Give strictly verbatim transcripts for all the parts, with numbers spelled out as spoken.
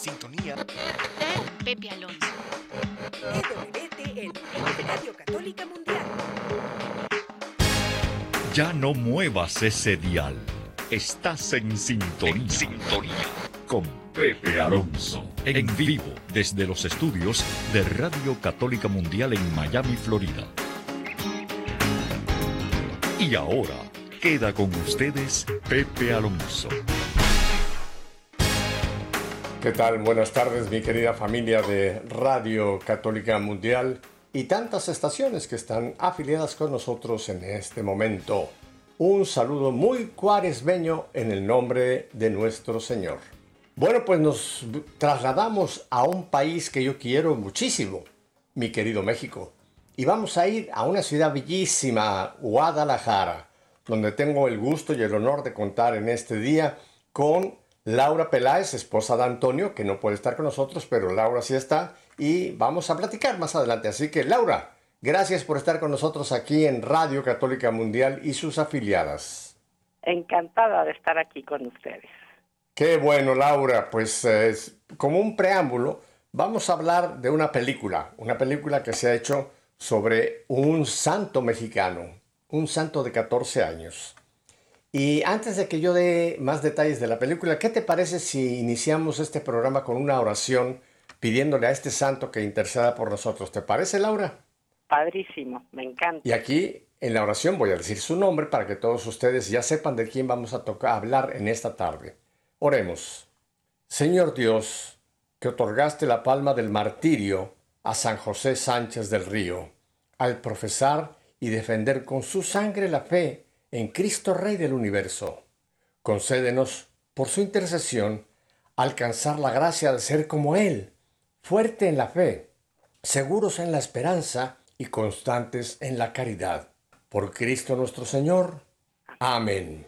sintonía con Pepe Alonso. E W T N, Radio Católica Mundial. Ya no muevas ese dial. Estás en sintonía. En sintonía con Pepe Alonso. En vivo desde los estudios de Radio Católica Mundial en Miami, Florida. Y ahora queda con ustedes Pepe Alonso. ¿Qué tal? Buenas tardes, mi querida familia de Radio Católica Mundial y tantas estaciones que están afiliadas con nosotros en este momento. Un saludo muy cuaresmeño en el nombre de nuestro Señor. Bueno, pues nos trasladamos a un país que yo quiero muchísimo, mi querido México. Y vamos a ir a una ciudad bellísima, Guadalajara, donde tengo el gusto y el honor de contar en este día con Laura Peláez, esposa de Antonio, que no puede estar con nosotros, pero Laura sí está, y vamos a platicar más adelante. Así que, Laura, gracias por estar con nosotros aquí en Radio Católica Mundial y sus afiliadas. Encantada de estar aquí con ustedes. Qué bueno, Laura. Pues, eh, como un preámbulo, vamos a hablar de una película, una película que se ha hecho sobre un santo mexicano, un santo de catorce años. Y antes de que yo dé más detalles de la película, ¿qué te parece si iniciamos este programa con una oración pidiéndole a este santo que interceda por nosotros? ¿Te parece, Laura? Padrísimo, me encanta. Y aquí, en la oración, voy a decir su nombre para que todos ustedes ya sepan de quién vamos a tocar, hablar en esta tarde. Oremos. Señor Dios, que otorgaste la palma del martirio a San José Sánchez del Río, al profesar y defender con su sangre la fe en Cristo Rey del Universo. Concédenos, por su intercesión, alcanzar la gracia de ser como Él, fuerte en la fe, seguros en la esperanza y constantes en la caridad. Por Cristo nuestro Señor. Amén.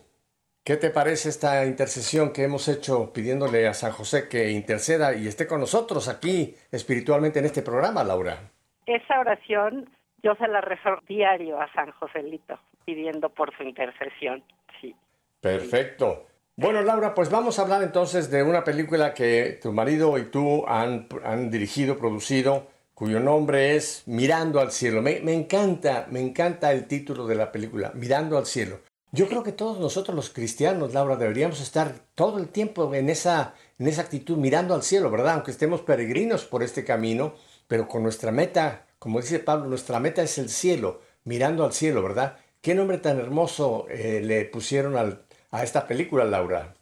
¿Qué te parece esta intercesión que hemos hecho pidiéndole a San José que interceda y esté con nosotros aquí espiritualmente en este programa, Laura? Esa oración yo se la rezo diario a San Joselito, pidiendo por su intercesión, sí. Perfecto. Bueno, Laura, pues vamos a hablar entonces de una película que tu marido y tú han, han dirigido, producido, cuyo nombre es Mirando al Cielo. Me, me encanta, me encanta el título de la película, Mirando al Cielo. Yo creo que todos nosotros los cristianos, Laura, deberíamos estar todo el tiempo en esa, en esa actitud, mirando al cielo, ¿verdad? Aunque estemos peregrinos por este camino, pero con nuestra meta, como dice Pablo, nuestra meta es el cielo, mirando al cielo, ¿verdad? ¿Qué nombre tan hermoso eh, le pusieron al, a esta película, Laura?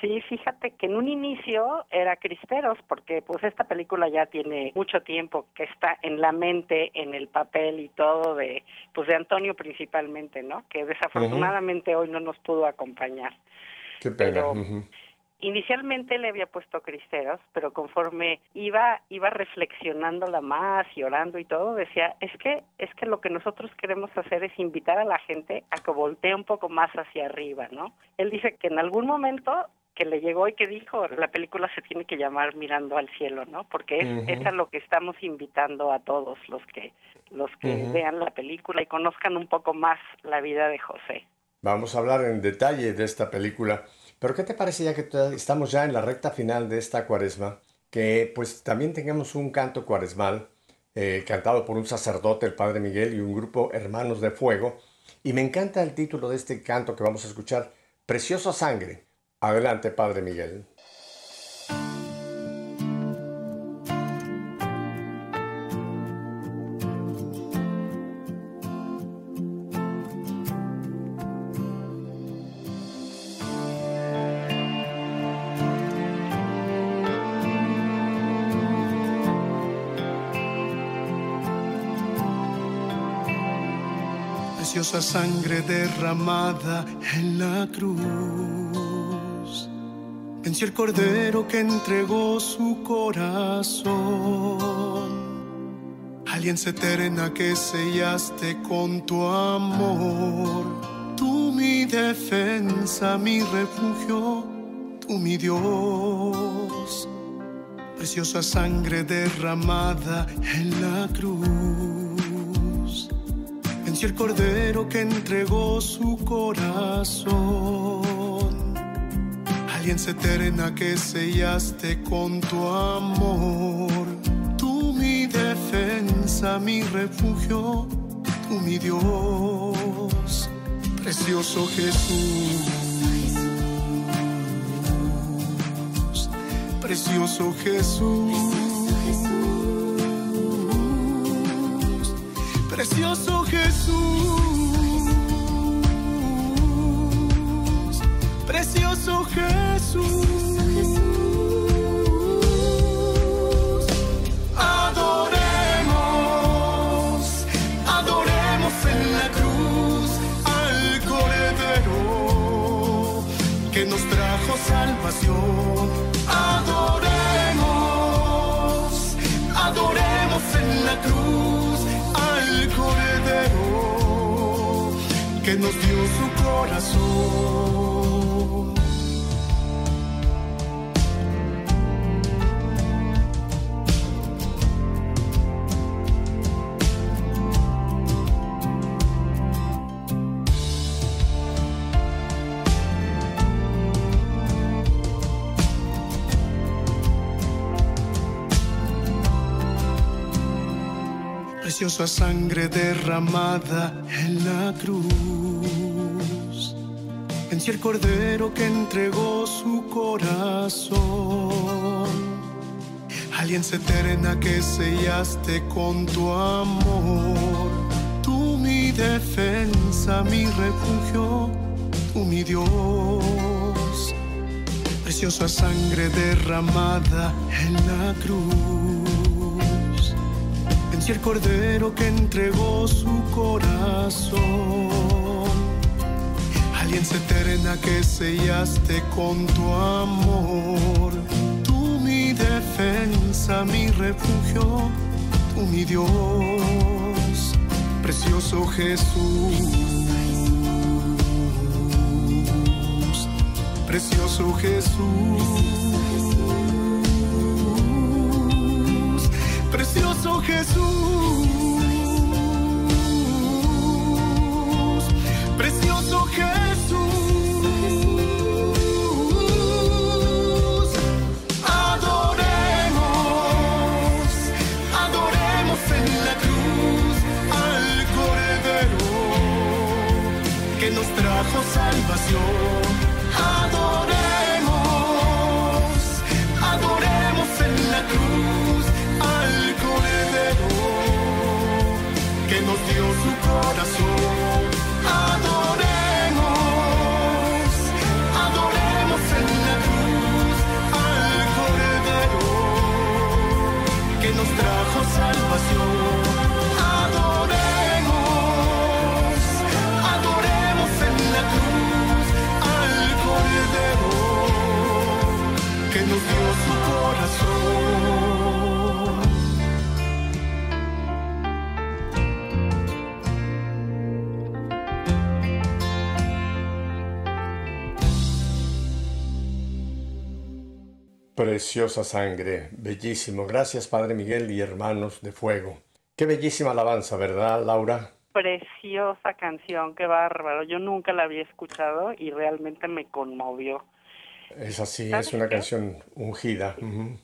Sí, fíjate que en un inicio era Cristeros, porque pues esta película ya tiene mucho tiempo que está en la mente, en el papel y todo de pues de Antonio principalmente, ¿no? Que desafortunadamente uh-huh. hoy no nos pudo acompañar. Qué pena. Pero uh-huh. inicialmente le había puesto Cristeros, pero conforme iba iba reflexionándola más y orando y todo, decía, es que es que lo que nosotros queremos hacer es invitar a la gente a que voltee un poco más hacia arriba, ¿no? Él dice que en algún momento que le llegó y que dijo, la película se tiene que llamar Mirando al Cielo, ¿no? Porque es, uh-huh. es a lo que estamos invitando a todos los que los que uh-huh. vean la película y conozcan un poco más la vida de José. Vamos a hablar en detalle de esta película, pero ¿qué te parece ya que estamos ya en la recta final de esta cuaresma? Que pues también tengamos un canto cuaresmal eh, cantado por un sacerdote, el Padre Miguel, y un grupo Hermanos de Fuego. Y me encanta el título de este canto que vamos a escuchar, Preciosa Sangre. Adelante, Padre Miguel. Preciosa sangre derramada en la cruz. Venció el Cordero que entregó su corazón. Alianza eterna que sellaste con tu amor. Tú mi defensa, mi refugio, tú mi Dios. Preciosa sangre derramada en la cruz. Venció el Cordero que entregó su corazón. Alianza eterna que sellaste con tu amor. Tú mi defensa, mi refugio, tú mi Dios, precioso Jesús, precioso Jesús, precioso Jesús. Precioso Jesús, adoremos, adoremos en la cruz al Cordero que nos trajo salvación. Adoremos, adoremos en la cruz al Cordero que nos dio su corazón. Preciosa sangre derramada en la cruz, venció el Cordero que entregó su corazón. Alianza eterna que sellaste con tu amor. Tú mi defensa, mi refugio, tú mi Dios. Preciosa sangre derramada en la cruz, y el Cordero que entregó su corazón. Alianza eterna que sellaste con tu amor. Tú mi defensa, mi refugio, tú mi Dios, precioso Jesús, precioso Jesús, precioso Jesús, precioso Jesús, adoremos, adoremos en la cruz al Cordero que nos trajo salvación. Adoremos, adoremos en la cruz al Cordero que nos dio su corazón. Adoremos, adoremos en la cruz al Cordero que nos trajo salvación. Adoremos, adoremos en la cruz al Cordero que nos dio su corazón. Preciosa sangre, bellísimo. Gracias, Padre Miguel y Hermanos de Fuego. Qué bellísima alabanza, ¿verdad, Laura? Preciosa canción, qué bárbaro. Yo nunca la había escuchado y realmente me conmovió. Es así, es una qué? canción ungida. Uh-huh.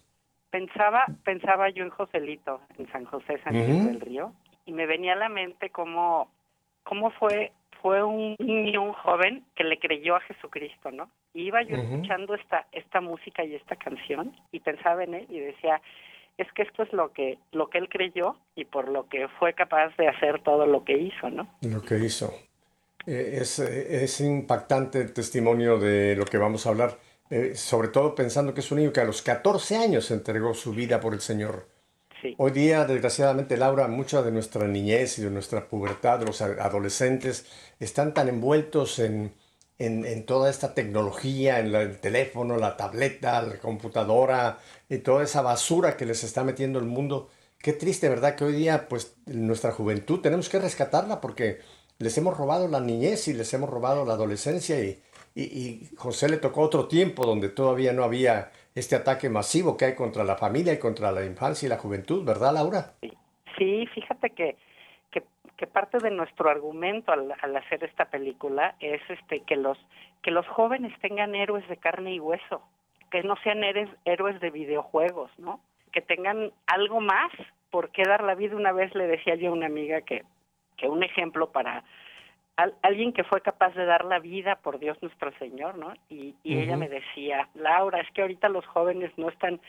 Pensaba pensaba yo en Joselito, en San José Sánchez uh-huh. del Río, y me venía a la mente cómo, cómo fue... Fue un niño, un joven que le creyó a Jesucristo, ¿no? Y iba yo uh-huh. escuchando esta esta música y esta canción y pensaba en él y decía, es que esto es lo que lo que él creyó y por lo que fue capaz de hacer todo lo que hizo, ¿no? Lo que hizo. Eh, es, es impactante el testimonio de lo que vamos a hablar, eh, sobre todo pensando que es un niño que a los catorce años entregó su vida por el Señor. Sí. Hoy día, desgraciadamente, Laura, mucha de nuestra niñez y de nuestra pubertad, de los adolescentes, están tan envueltos en, en, en toda esta tecnología, en la, el teléfono, la tableta, la computadora, y toda esa basura que les está metiendo el mundo. Qué triste, ¿verdad? Que hoy día, pues, nuestra juventud tenemos que rescatarla porque les hemos robado la niñez y les hemos robado la adolescencia. Y, y, y José le tocó otro tiempo donde todavía no había este ataque masivo que hay contra la familia y contra la infancia y la juventud, ¿verdad, Laura? Sí, sí, fíjate que, que, que parte de nuestro argumento al, al hacer esta película es este que los que los jóvenes tengan héroes de carne y hueso, que no sean héroes, héroes de videojuegos, ¿no? Que tengan algo más por qué dar la vida. Una vez le decía yo a una amiga que, que un ejemplo para al, alguien que fue capaz de dar la vida por Dios nuestro Señor, ¿no? Y, y uh-huh. ella me decía, Laura, es que ahorita los jóvenes no están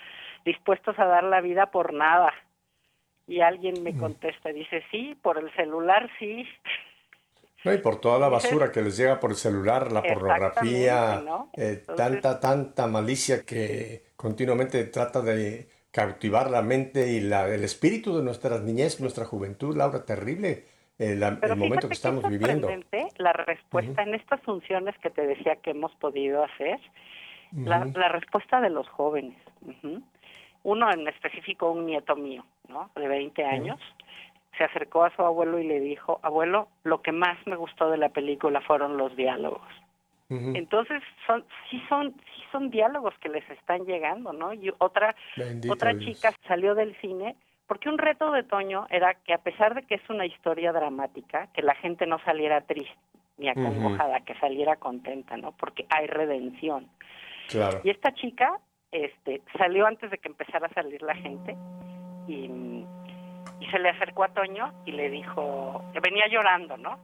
dispuestos a dar la vida por nada. Y alguien me contesta, dice, sí, por el celular, sí. No, y por toda la basura que les llega por el celular, la pornografía, ¿no? Entonces, eh, tanta, tanta malicia que continuamente trata de cautivar la mente y la, el espíritu de nuestras niñez, nuestra juventud, Laura, terrible eh, la, el momento que estamos viviendo. La respuesta uh-huh. en estas funciones que te decía que hemos podido hacer, uh-huh. la, la respuesta de los jóvenes, uh-huh. uno en específico, un nieto mío, ¿no? De veinte años, uh-huh. se acercó a su abuelo y le dijo, abuelo, lo que más me gustó de la película fueron los diálogos. Uh-huh. Entonces, son sí son sí son diálogos que les están llegando, ¿no? Y otra, otra chica salió del cine, porque un reto de Toño era que a pesar de que es una historia dramática, que la gente no saliera triste ni acongojada, uh-huh. que saliera contenta, ¿no? Porque hay redención. Claro. Y esta chica este, salió antes de que empezara a salir la gente, Y, y se le acercó a Toño y le dijo, venía llorando, ¿no?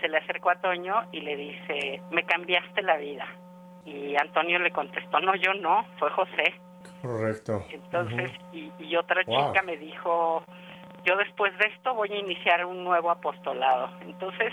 Se le acercó a Toño y le dice, me cambiaste la vida. Y Antonio le contestó, no, yo no, fue José. Correcto. Entonces, uh-huh. y, y otra wow. chica me dijo, yo después de esto voy a iniciar un nuevo apostolado. Entonces,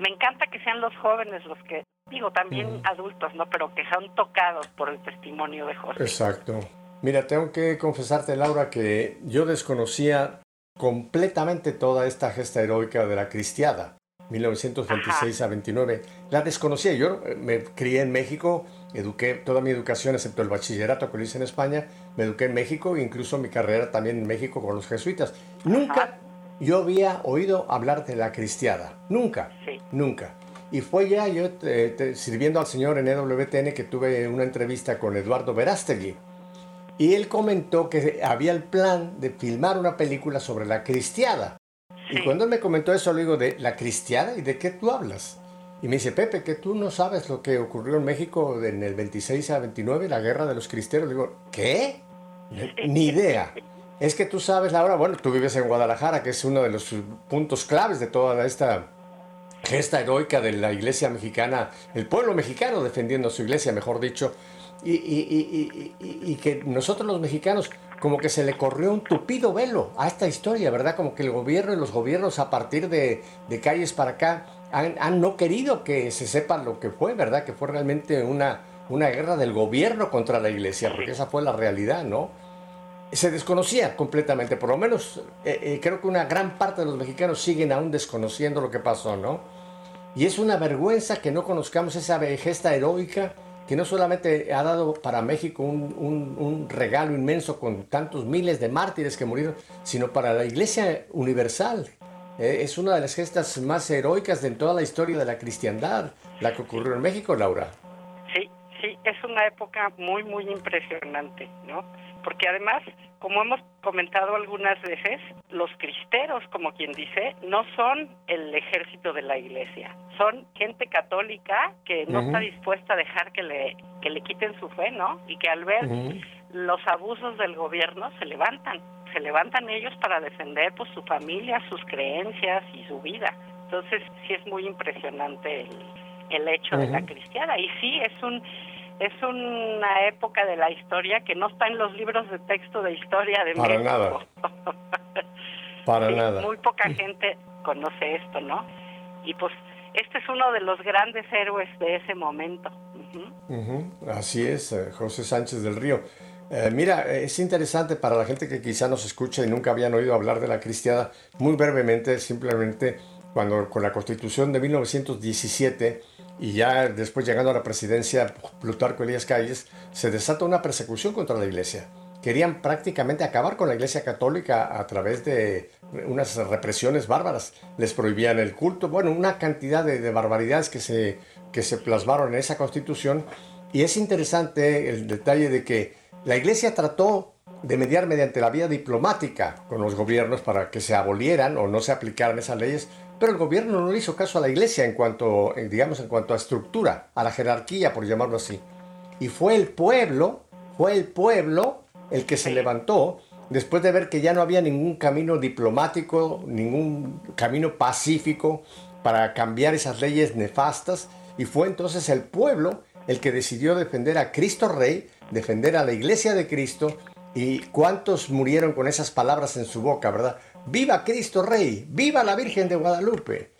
me encanta que sean los jóvenes los que, digo, también uh-huh. adultos, ¿no? Pero que sean tocados por el testimonio de José. Exacto. Mira, tengo que confesarte, Laura, que yo desconocía completamente toda esta gesta heroica de la Cristiada, mil novecientos veintiséis Ajá. a veintinueve. La desconocía. Yo me crié en México, eduqué toda mi educación, excepto el bachillerato que lo hice en España, me eduqué en México e incluso mi carrera también en México con los jesuitas. Nunca Ajá. yo había oído hablar de la Cristiada. Nunca, sí. nunca. Y fue ya yo te, te, sirviendo al Señor en E W T N que tuve una entrevista con Eduardo Verástegui. Y él comentó que había el plan de filmar una película sobre la Cristiada. Sí. Y cuando él me comentó eso, le digo, ¿de la Cristiada? ¿Y de qué tú hablas? Y me dice, Pepe, que tú no sabes lo que ocurrió en México en el veintiséis a veintinueve, la guerra de los cristeros. Le digo, ¿qué? Ni idea. Es que tú sabes, Laura, bueno, tú vives en Guadalajara, que es uno de los puntos claves de toda esta gesta heroica de la iglesia mexicana, el pueblo mexicano defendiendo su iglesia, mejor dicho, Y, y, y, y, y que nosotros los mexicanos como que se le corrió un tupido velo a esta historia, ¿verdad? Como que el gobierno y los gobiernos a partir de, de Calles para acá han, han no querido que se sepa lo que fue, ¿verdad? Que fue realmente una, una guerra del gobierno contra la iglesia, porque esa fue la realidad, ¿no? Se desconocía completamente, por lo menos eh, eh, creo que una gran parte de los mexicanos siguen aún desconociendo lo que pasó, ¿no? Y es una vergüenza que no conozcamos esa gesta heroica que no solamente ha dado para México un, un, un regalo inmenso con tantos miles de mártires que murieron, sino para la Iglesia universal. Eh, es una de las gestas más heroicas de toda la historia de la cristiandad, la que ocurrió en México, Laura. Sí, sí, es una época muy, muy impresionante, ¿no? Porque además, como hemos comentado algunas veces, los cristeros, como quien dice, no son el ejército de la iglesia. Son gente católica que no uh-huh. está dispuesta a dejar que le que le quiten su fe, ¿no? Y que al ver uh-huh. los abusos del gobierno se levantan. Se levantan ellos para defender pues su familia, sus creencias y su vida. Entonces, sí es muy impresionante el, el hecho uh-huh. de la Cristiada. Y sí, es un... Es una época de la historia que no está en los libros de texto de historia de Para México. Para nada. Para sí, nada. Muy poca gente conoce esto, ¿no? Y pues este es uno de los grandes héroes de ese momento. Uh-huh. Uh-huh. Así es, José Sánchez del Río. Eh, mira, es interesante para la gente que quizá nos escucha y nunca habían oído hablar de la Cristiada, muy brevemente, simplemente cuando con la Constitución de mil novecientos diecisiete... y ya después llegando a la presidencia Plutarco Elías Calles, se desata una persecución contra la iglesia. Querían prácticamente acabar con la iglesia católica a través de unas represiones bárbaras. Les prohibían el culto, bueno, una cantidad de, de barbaridades que se, que se plasmaron en esa constitución. Y es interesante el detalle de que la iglesia trató de mediar mediante la vía diplomática con los gobiernos para que se abolieran o no se aplicaran esas leyes, pero el gobierno no le hizo caso a la iglesia en cuanto, digamos, en cuanto a estructura, a la jerarquía, por llamarlo así. Y fue el pueblo, fue el pueblo el que se levantó después de ver que ya no había ningún camino diplomático, ningún camino pacífico para cambiar esas leyes nefastas. Y fue entonces el pueblo el que decidió defender a Cristo Rey, defender a la Iglesia de Cristo. Y cuántos murieron con esas palabras en su boca, ¿verdad? ¡Viva Cristo Rey! ¡Viva la Virgen de Guadalupe!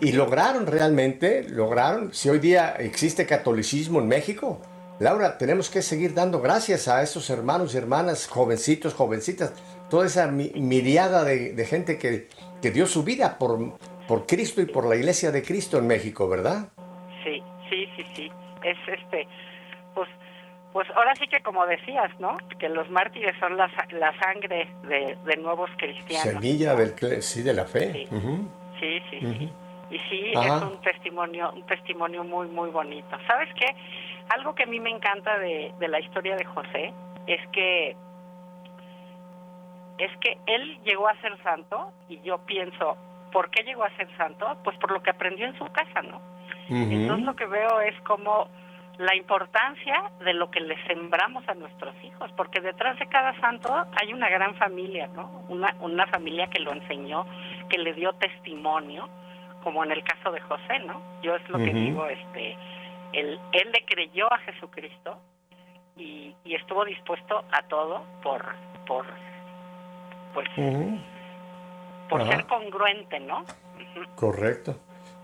Y lograron realmente, lograron. Si hoy día existe catolicismo en México, Laura, tenemos que seguir dando gracias a esos hermanos y hermanas, jovencitos, jovencitas, toda esa miriada de, de gente que, que dio su vida por, por Cristo y por la Iglesia de Cristo en México, ¿verdad? Sí, sí, sí, sí. Es este, pues, pues ahora sí que como decías, ¿no? Que los mártires son la, la sangre de, de nuevos cristianos. Semilla, ¿no? Del, sí, de la fe. Sí, uh-huh. Sí, sí, uh-huh. Sí. Y sí, ajá, es un testimonio, un testimonio muy, muy bonito. ¿Sabes qué? Algo que a mí me encanta de, de la historia de José es que, es que él llegó a ser santo, y yo pienso, ¿por qué llegó a ser santo? Pues por lo que aprendió en su casa, ¿no? Uh-huh. Entonces lo que veo es como la importancia de lo que les sembramos a nuestros hijos, porque detrás de cada santo hay una gran familia, ¿no? Una, una familia que lo enseñó, que le dio testimonio, como en el caso de José, ¿no? Yo es lo uh-huh. que digo, este, él, él le creyó a Jesucristo y, y estuvo dispuesto a todo por, por, pues, uh-huh. por uh-huh. ser congruente, ¿no? Uh-huh. Correcto.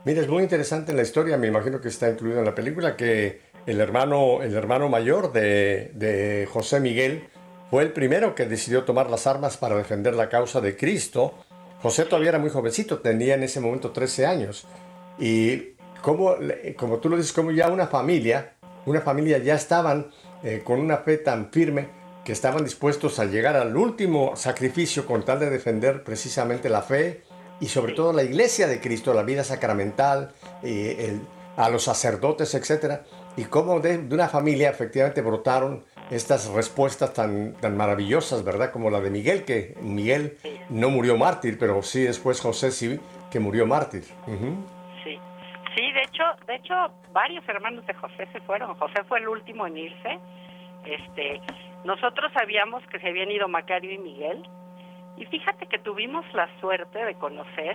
Mira, es muy interesante la historia, me imagino que está incluida en la película, que el hermano, el hermano mayor de, de José Miguel fue el primero que decidió tomar las armas para defender la causa de Cristo. José todavía era muy jovencito, tenía en ese momento trece años. Y como, como tú lo dices, como ya una familia, una familia ya estaban eh, con una fe tan firme que estaban dispuestos a llegar al último sacrificio con tal de defender precisamente la fe, y sobre todo la Iglesia de Cristo, la vida sacramental, eh, el, a los sacerdotes, etcétera. Y cómo de, de una familia efectivamente brotaron estas respuestas tan, tan maravillosas, ¿verdad? Como la de Miguel, que Miguel no murió mártir, pero sí después José sí que murió mártir. Uh-huh. Sí, sí, de hecho, de hecho varios hermanos de José se fueron. José fue el último en irse. Este, nosotros sabíamos que se habían ido Macario y Miguel. Y fíjate que tuvimos la suerte de conocer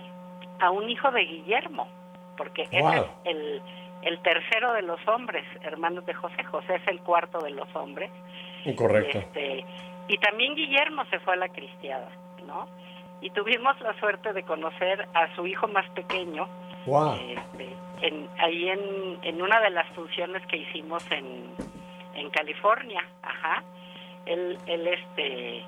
a un hijo de Guillermo, porque wow. es el, el tercero de los hombres, hermanos de José. José es el cuarto de los hombres. Correcto. Este, y también Guillermo se fue a la Cristiada, ¿no? Y tuvimos la suerte de conocer a su hijo más pequeño, wow. este, en, ahí en, en una de las funciones que hicimos en, en California. Ajá. Él, él este...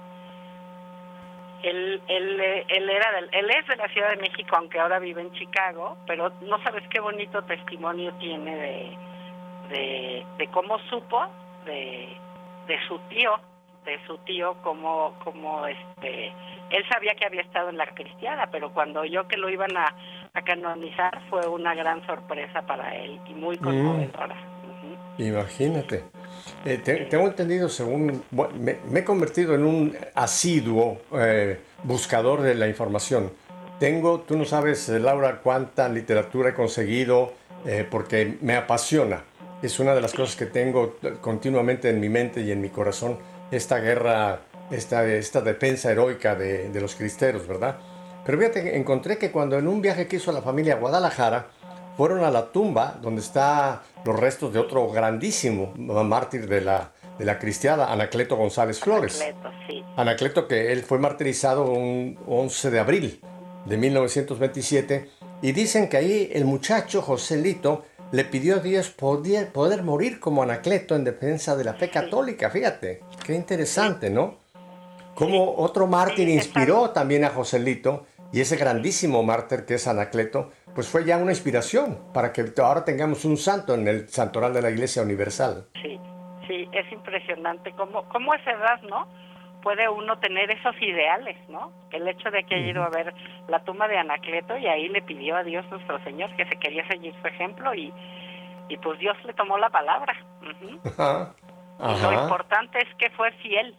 Él, él, él, era del, él es de la Ciudad de México, aunque ahora vive en Chicago, pero no sabes qué bonito testimonio tiene de de, de cómo supo de, de su tío, de su tío, cómo, cómo este, él sabía que había estado en la Cristiada, pero cuando oyó que lo iban a, a canonizar fue una gran sorpresa para él y muy conmovedora. Mm. Uh-huh. Imagínate. Eh, te, tengo entendido, según bueno, me, me he convertido en un asiduo eh, buscador de la información. Tengo, tú no sabes, Laura, cuánta literatura he conseguido eh, porque me apasiona. Es una de las cosas que tengo continuamente en mi mente y en mi corazón, esta guerra, esta, esta defensa heroica de, de los cristeros, ¿verdad? Pero fíjate, encontré que cuando en un viaje que hizo la familia a Guadalajara, fueron a la tumba donde están los restos de otro grandísimo mártir de la, de la Cristiada, Anacleto González Flores. Anacleto, sí. Anacleto, que él fue martirizado un once de abril de mil novecientos veintisiete. Y dicen que ahí el muchacho Joselito le pidió a Dios poder, poder morir como Anacleto en defensa de la fe católica. Fíjate, qué interesante, ¿no? Como otro mártir inspiró también a Joselito, y ese grandísimo mártir que es Anacleto, pues fue ya una inspiración para que ahora tengamos un santo en el santoral de la Iglesia Universal. Sí, sí, es impresionante cómo, cómo a esa edad, ¿no? Puede uno tener esos ideales, ¿no? El hecho de que haya ido a ver la tumba de Anacleto y ahí le pidió a Dios nuestro Señor que se quería seguir su ejemplo y, y pues Dios le tomó la palabra. Uh-huh. Ajá. Ajá. Y lo importante es que fue fiel,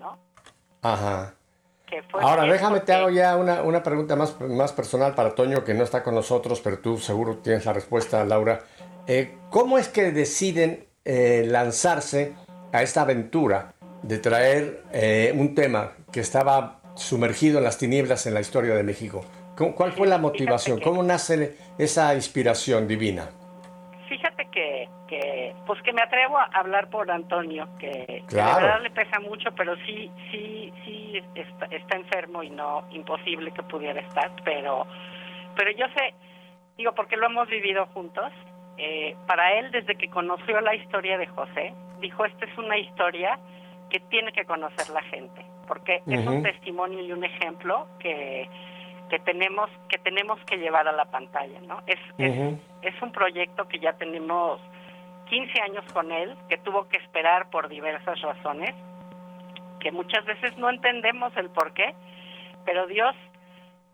¿no? Ajá. Que fue Ahora, déjame porque... te hago ya una, una pregunta más, más personal para Toño, que no está con nosotros, pero tú seguro tienes la respuesta, Laura. Eh, ¿Cómo es que deciden eh, lanzarse a esta aventura de traer eh, un tema que estaba sumergido en las tinieblas en la historia de México? ¿Cuál fue la motivación? ¿Cómo nace esa inspiración divina? Fíjate que, que pues que me atrevo a hablar por Antonio, que, claro, que la verdad le pesa mucho, pero sí, sí, sí está, está enfermo y no, imposible que pudiera estar, pero, pero yo sé, digo, porque lo hemos vivido juntos. Eh, para él, desde que conoció la historia de José, dijo, esta es una historia que tiene que conocer la gente, porque uh-huh. es un testimonio y un ejemplo que que tenemos que tenemos que llevar a la pantalla, ¿no? Es, uh-huh. es es un proyecto que ya tenemos quince años con él, que tuvo que esperar por diversas razones, que muchas veces no entendemos el por qué, pero Dios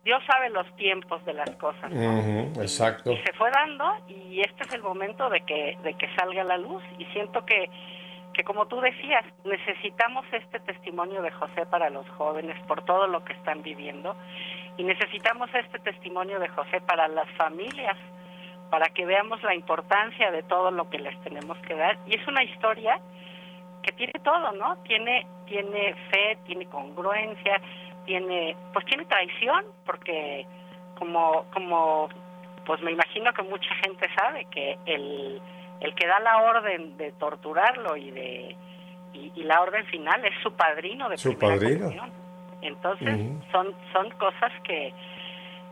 Dios sabe los tiempos de las cosas, ¿no? Uh-huh, exacto. Y, y se fue dando, y este es el momento de que de que salga la luz, y siento que que como tú decías, necesitamos este testimonio de José para los jóvenes por todo lo que están viviendo, y necesitamos este testimonio de José para las familias, para que veamos la importancia de todo lo que les tenemos que dar. Y es una historia que tiene todo, ¿no? Tiene tiene fe, tiene congruencia, tiene pues tiene traición, porque como como pues me imagino que mucha gente sabe que el el que da la orden de torturarlo y de y, y la orden final es su padrino de su primera comunión. Entonces uh-huh. son son cosas que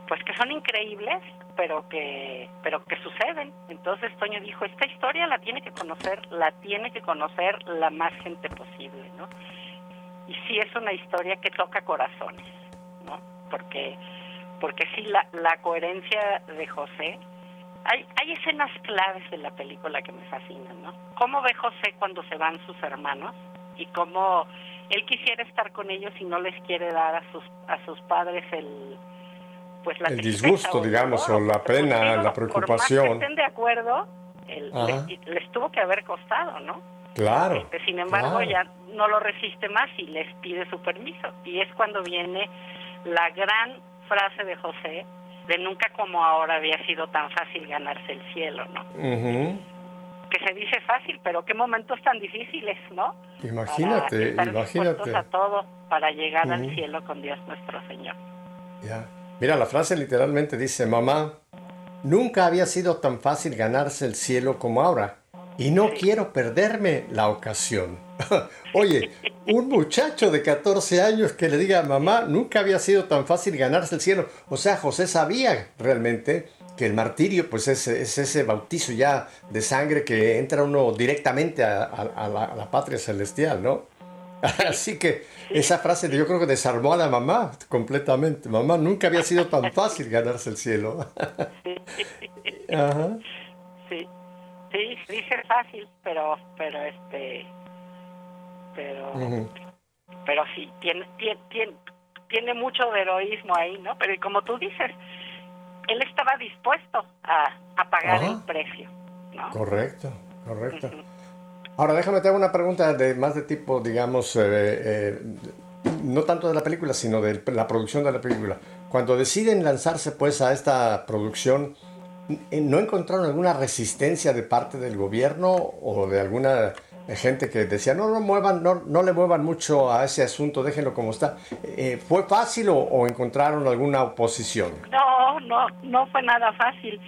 pues que son increíbles, pero que pero que suceden. Entonces Toño dijo, esta historia la tiene que conocer, la tiene que conocer la más gente posible, ¿no? Y sí es una historia que toca corazones, ¿no? Porque porque sí la la coherencia de José. Hay, hay escenas claves de la película que me fascinan, ¿no? Cómo ve José cuando se van sus hermanos y cómo él quisiera estar con ellos y no les quiere dar a sus a sus padres el pues la el disgusto, digamos, o la pena, la preocupación. Por más que estén de acuerdo, el, les, les tuvo que haber costado, ¿no? Claro. Este, sin embargo, claro, ya no lo resiste más y les pide su permiso. Y es cuando viene la gran frase de José, de nunca como ahora había sido tan fácil ganarse el cielo, ¿no? Uh-huh. Que se dice fácil, pero qué momentos tan difíciles, ¿no? Imagínate, para imagínate. A todo para llegar uh-huh. al cielo con Dios nuestro Señor. Ya. Mira, la frase literalmente dice, mamá, nunca había sido tan fácil ganarse el cielo como ahora, y no sí. quiero perderme la ocasión. Oye, un muchacho de catorce años que le diga, mamá, nunca había sido tan fácil ganarse el cielo. O sea, José sabía realmente que el martirio pues es, es ese bautizo ya de sangre que entra uno directamente a, a, a, la, a la patria celestial, ¿no? Así que esa frase yo creo que desarmó a la mamá completamente. Mamá, nunca había sido tan fácil ganarse el cielo. Ajá. Sí, sí, dice fácil, pero, pero este... pero uh-huh. pero sí tiene, tiene tiene tiene mucho de heroísmo ahí, ¿no? Pero y como tú dices, él estaba dispuesto a, a pagar Ajá. el precio, ¿no? Correcto, correcto. Uh-huh. Ahora déjame te hago una pregunta de más de tipo, digamos, eh, eh, no tanto de la película, sino de la producción de la película. Cuando deciden lanzarse pues a esta producción, ¿no encontraron alguna resistencia de parte del gobierno o de alguna gente que decía, no, no muevan, no, no le muevan mucho a ese asunto, déjenlo como está? Eh, ¿Fue fácil o, o encontraron alguna oposición? No, no, no fue nada fácil.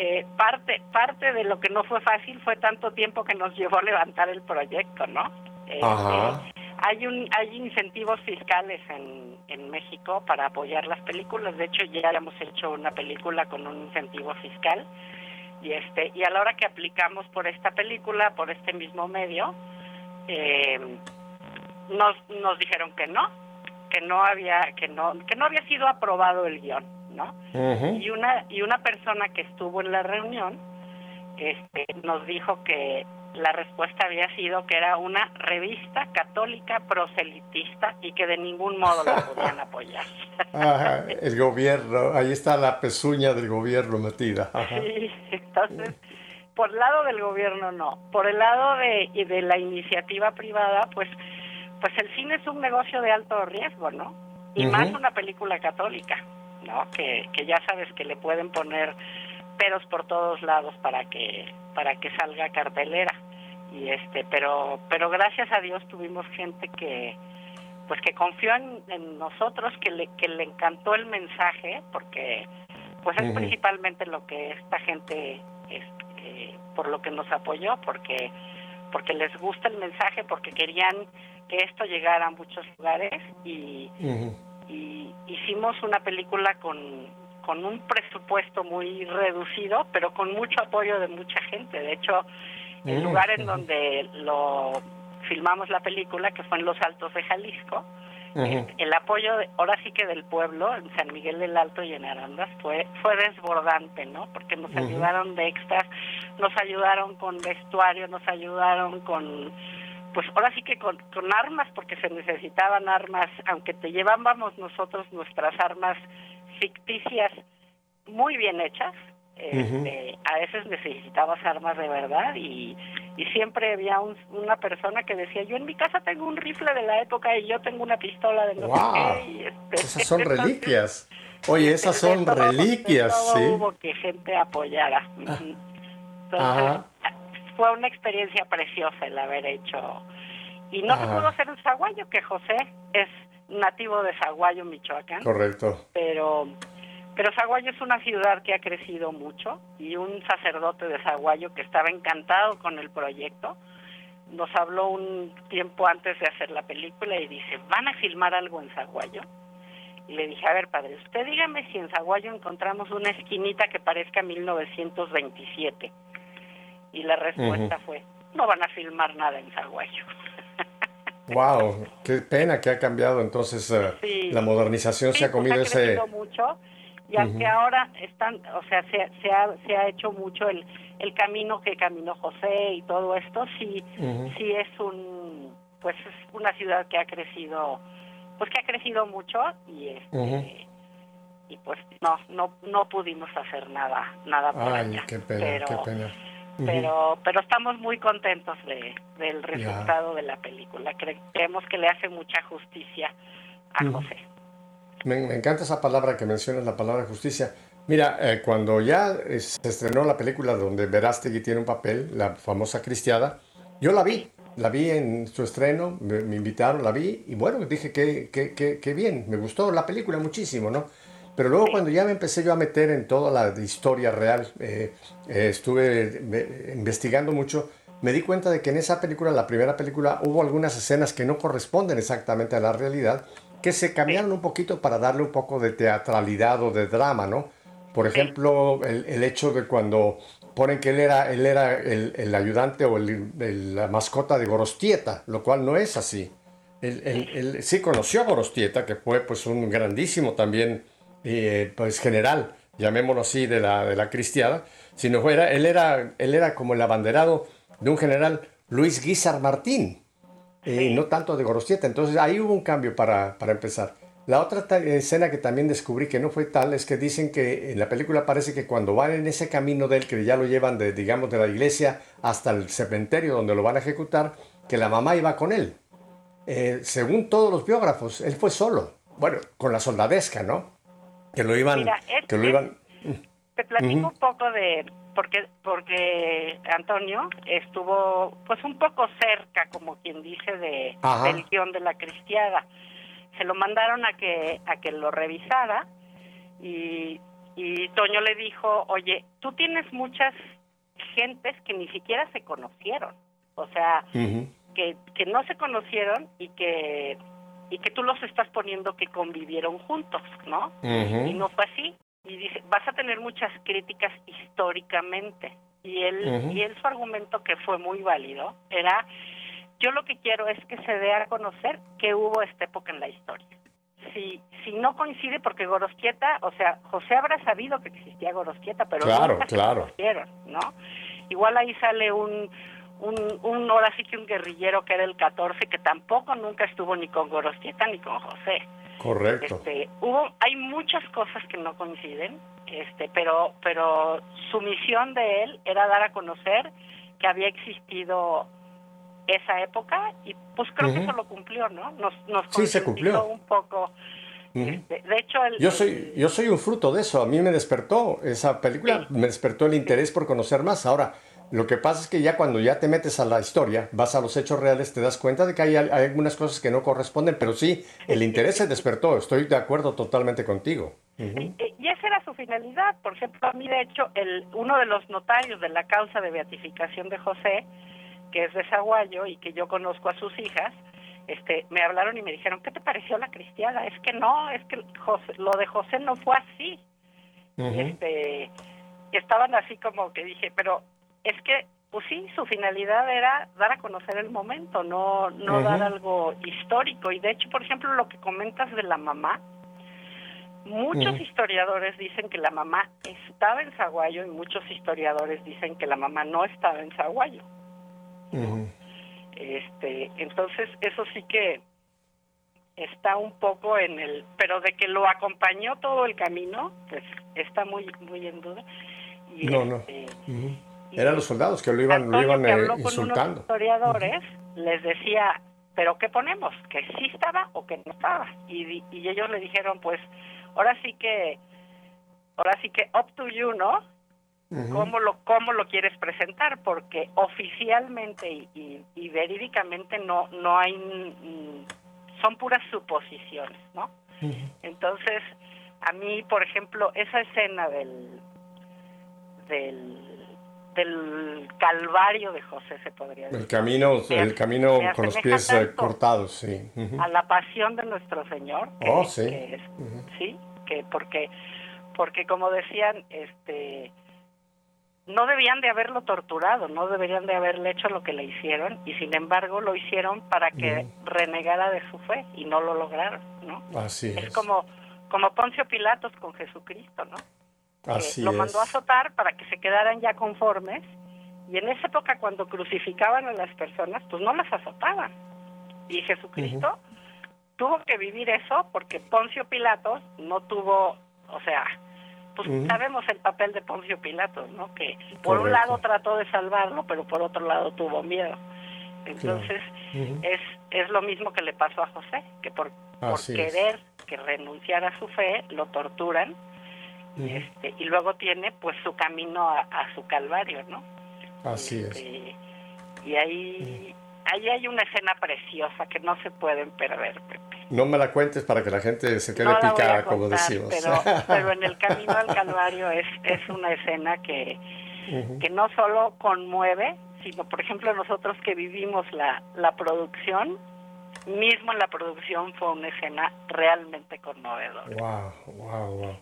Eh, parte, parte de lo que no fue fácil fue tanto tiempo que nos llevó a levantar el proyecto, ¿no? Eh, Ajá. Eh, hay un, hay incentivos fiscales en, en México para apoyar las películas. De hecho, ya hemos hecho una película con un incentivo fiscal. Y este y a la hora que aplicamos por esta película, por este mismo medio, eh, nos nos dijeron que no, que no había que no que no había sido aprobado el guión, ¿no? Uh-huh. Y una y una persona que estuvo en la reunión, este, nos dijo que la respuesta había sido que era una revista católica proselitista y que de ningún modo la podían apoyar. Ajá, el gobierno, ahí está la pezuña del gobierno metida. Ajá. Sí, entonces, por el lado del gobierno no, por el lado de, de la iniciativa privada, pues pues el cine es un negocio de alto riesgo, ¿no? Y uh-huh. más una película católica, ¿no? Que, que ya sabes que le pueden poner peros por todos lados para que para que salga cartelera. Y este, pero pero gracias a Dios tuvimos gente que pues que confió en, en nosotros, que le que le encantó el mensaje, porque pues es uh-huh. principalmente lo que esta gente este, por lo que nos apoyó, porque porque les gusta el mensaje, porque querían que esto llegara a muchos lugares y, uh-huh. y hicimos una película con, con un presupuesto muy reducido, pero con mucho apoyo de mucha gente. De hecho, uh-huh. el lugar en uh-huh. donde lo filmamos la película, que fue en los Altos de Jalisco, uh-huh. el, el apoyo de, ahora sí que del pueblo, en San Miguel del Alto y en Arandas, fue, fue desbordante, ¿no? Porque nos uh-huh. ayudaron de extras, nos ayudaron con vestuario, nos ayudaron con... pues ahora sí que con, con armas, porque se necesitaban armas, aunque te llevábamos nosotros nuestras armas ficticias muy bien hechas, uh-huh. este, a veces necesitabas armas de verdad y, y siempre había un, una persona que decía, yo en mi casa tengo un rifle de la época y yo tengo una pistola de no wow. sé qué. Y este, esas son entonces, reliquias. Oye, esas son todo, reliquias, sí. Hubo que gente apoyara. Ah. Entonces, ajá. fue una experiencia preciosa el haber hecho. Y no se pudo hacer en Sahuayo, que José es nativo de Sahuayo, Michoacán. Correcto. Pero pero Sahuayo es una ciudad que ha crecido mucho y un sacerdote de Sahuayo que estaba encantado con el proyecto nos habló un tiempo antes de hacer la película y dice, ¿van a filmar algo en Sahuayo? Y le dije, a ver, padre, usted dígame si en Sahuayo encontramos una esquinita que parezca mil novecientos veintisiete. Y la respuesta uh-huh. fue, no van a filmar nada en Sahuayo. Wow, qué pena que ha cambiado entonces uh, sí. la modernización, sí, se ha comido pues ha ese mucho y uh-huh. aunque ahora están, o sea, se, se ha se ha hecho mucho el el camino que caminó José y todo esto, sí uh-huh. sí es un pues es una ciudad que ha crecido, pues que ha crecido mucho y este uh-huh. y pues no no no pudimos hacer nada nada por Ay, allá. Qué pena, pero, qué pena. Pero pero estamos muy contentos de del resultado yeah. de la película. Cre- creemos que le hace mucha justicia a mm. José. Me, me encanta esa palabra que mencionas, la palabra justicia. Mira, eh, cuando ya eh, se estrenó la película donde Verástegui tiene un papel, la famosa Cristiada, yo la vi, la vi en su estreno, me, me invitaron, la vi, y bueno, dije que, que, que, que bien, me gustó la película muchísimo, ¿no? Pero luego cuando ya me empecé yo a meter en toda la historia real, eh, eh, estuve me, investigando mucho, me di cuenta de que en esa película, la primera película, hubo algunas escenas que no corresponden exactamente a la realidad, que se cambiaron un poquito para darle un poco de teatralidad o de drama, ¿no? Por ejemplo, el, el hecho de cuando ponen que él era, él era el, el ayudante o el, el, la mascota de Gorostieta, lo cual no es así. Él, él, él sí conoció a Gorostieta, que fue pues un grandísimo también... Eh, pues general, llamémoslo así, de la, de la Cristiada, sino fuera, él era, él era como el abanderado de un general Luis Guizar Martín, eh, y no tanto de Gorostieta. Entonces ahí hubo un cambio para, para empezar. La otra ta- escena que también descubrí que no fue tal es que dicen que en la película parece que cuando van en ese camino de él, que ya lo llevan de, digamos, de la iglesia hasta el cementerio donde lo van a ejecutar, que la mamá iba con él. Eh, según todos los biógrafos, él fue solo, bueno, con la soldadesca, ¿no? Que lo iban... Mira, es, que lo iban... Es, te platico uh-huh. un poco de... Porque, porque Antonio estuvo pues un poco cerca, como quien dice, de, del guión de la Cristiada. Se lo mandaron a que a que lo revisara y, y Toño le dijo, oye, tú tienes muchas gentes que ni siquiera se conocieron. O sea, uh-huh. que, que no se conocieron y que... y que tú los estás poniendo que convivieron juntos, ¿no? Uh-huh. Y no fue así. Y dice, vas a tener muchas críticas históricamente. Y él, uh-huh. y él su argumento, que fue muy válido, era, yo lo que quiero es que se dé a conocer que hubo esta época en la historia. Si si no coincide, porque Gorostieta, o sea, José habrá sabido que existía Gorostieta, pero claro, nunca claro. se conocieron, ¿no? Igual ahí sale un... Un, un ahora sí que un guerrillero que era el catorce, que tampoco nunca estuvo ni con Gorostieta ni con José. Correcto. Este, hubo, hay muchas cosas que no coinciden, este, pero pero su misión de él era dar a conocer que había existido esa época, y pues creo uh-huh. que eso lo cumplió, ¿no? Nos, nos sí, se cumplió un poco. Uh-huh. Este, de hecho, el, yo soy yo soy un fruto de eso. A mí me despertó esa película, sí. me despertó el interés por conocer más. Ahora, lo que pasa es que ya cuando ya te metes a la historia, vas a los hechos reales, te das cuenta de que hay, hay algunas cosas que no corresponden, pero sí, el interés se despertó. Estoy de acuerdo totalmente contigo. Uh-huh. Y esa era su finalidad. Por ejemplo, a mí, de hecho, el, uno de los notarios de la causa de beatificación de José, que es de Sahuayo y que yo conozco a sus hijas, este, me hablaron y me dijeron, ¿qué te pareció La Cristiada? Es que no, es que José, lo de José no fue así. Uh-huh. Este, estaban así como que dije, pero es que, pues sí, su finalidad era dar a conocer el momento, no, no uh-huh. dar algo histórico. Y de hecho, por ejemplo, lo que comentas de la mamá, muchos uh-huh. historiadores dicen que la mamá estaba en Sahuayo y muchos historiadores dicen que la mamá no estaba en Sahuayo. Uh-huh. Este, entonces eso sí que está un poco en el, pero de que lo acompañó todo el camino, pues está muy muy en duda. Y no, este, no. Uh-huh. Y eran los soldados que lo iban, Antonio, lo iban que habló eh, insultando. Con unos historiadores uh-huh. les decía, pero ¿qué ponemos? ¿Que sí estaba o que no estaba? Y, y ellos le dijeron, pues, ahora sí que, ahora sí que up to you, ¿no? Uh-huh. ¿Cómo lo cómo lo quieres presentar? Porque oficialmente y, y, y verídicamente no no hay, son puras suposiciones, ¿no? Uh-huh. Entonces, a mí, por ejemplo, esa escena del del del calvario de José, se podría decir. El camino, el camino con los pies cortados, sí. Uh-huh. A la pasión de nuestro Señor. Que, oh, sí. Que es, uh-huh. sí, que porque porque como decían, este no debían de haberlo torturado, no deberían de haberle hecho lo que le hicieron, y sin embargo lo hicieron para que uh-huh. renegara de su fe, y no lo lograron, ¿no? Así es. Es como, como Poncio Pilatos con Jesucristo, ¿no? Así lo mandó es. a azotar para que se quedaran ya conformes, y en esa época cuando crucificaban a las personas, pues no las azotaban. Y Jesucristo uh-huh. tuvo que vivir eso porque Poncio Pilatos no tuvo, o sea, pues uh-huh. sabemos el papel de Poncio Pilatos, ¿no? Que por Correcto. un lado trató de salvarlo, pero por otro lado tuvo miedo. Entonces claro. uh-huh. es es lo mismo que le pasó a José, que por, por querer es. que renunciara a su fe, lo torturan. Este, y luego tiene pues su camino a, a su calvario, ¿no? Así este, es. Y ahí, ahí hay una escena preciosa que no se pueden perder, Pepe. No me la cuentes para que la gente se quede no picada, la voy a contar, como decimos. Pero, pero en el camino al calvario es, es una escena que, uh-huh. que no solo conmueve, sino, por ejemplo, nosotros que vivimos la, la producción, mismo en la producción fue una escena realmente conmovedora. Wow, wow, wow.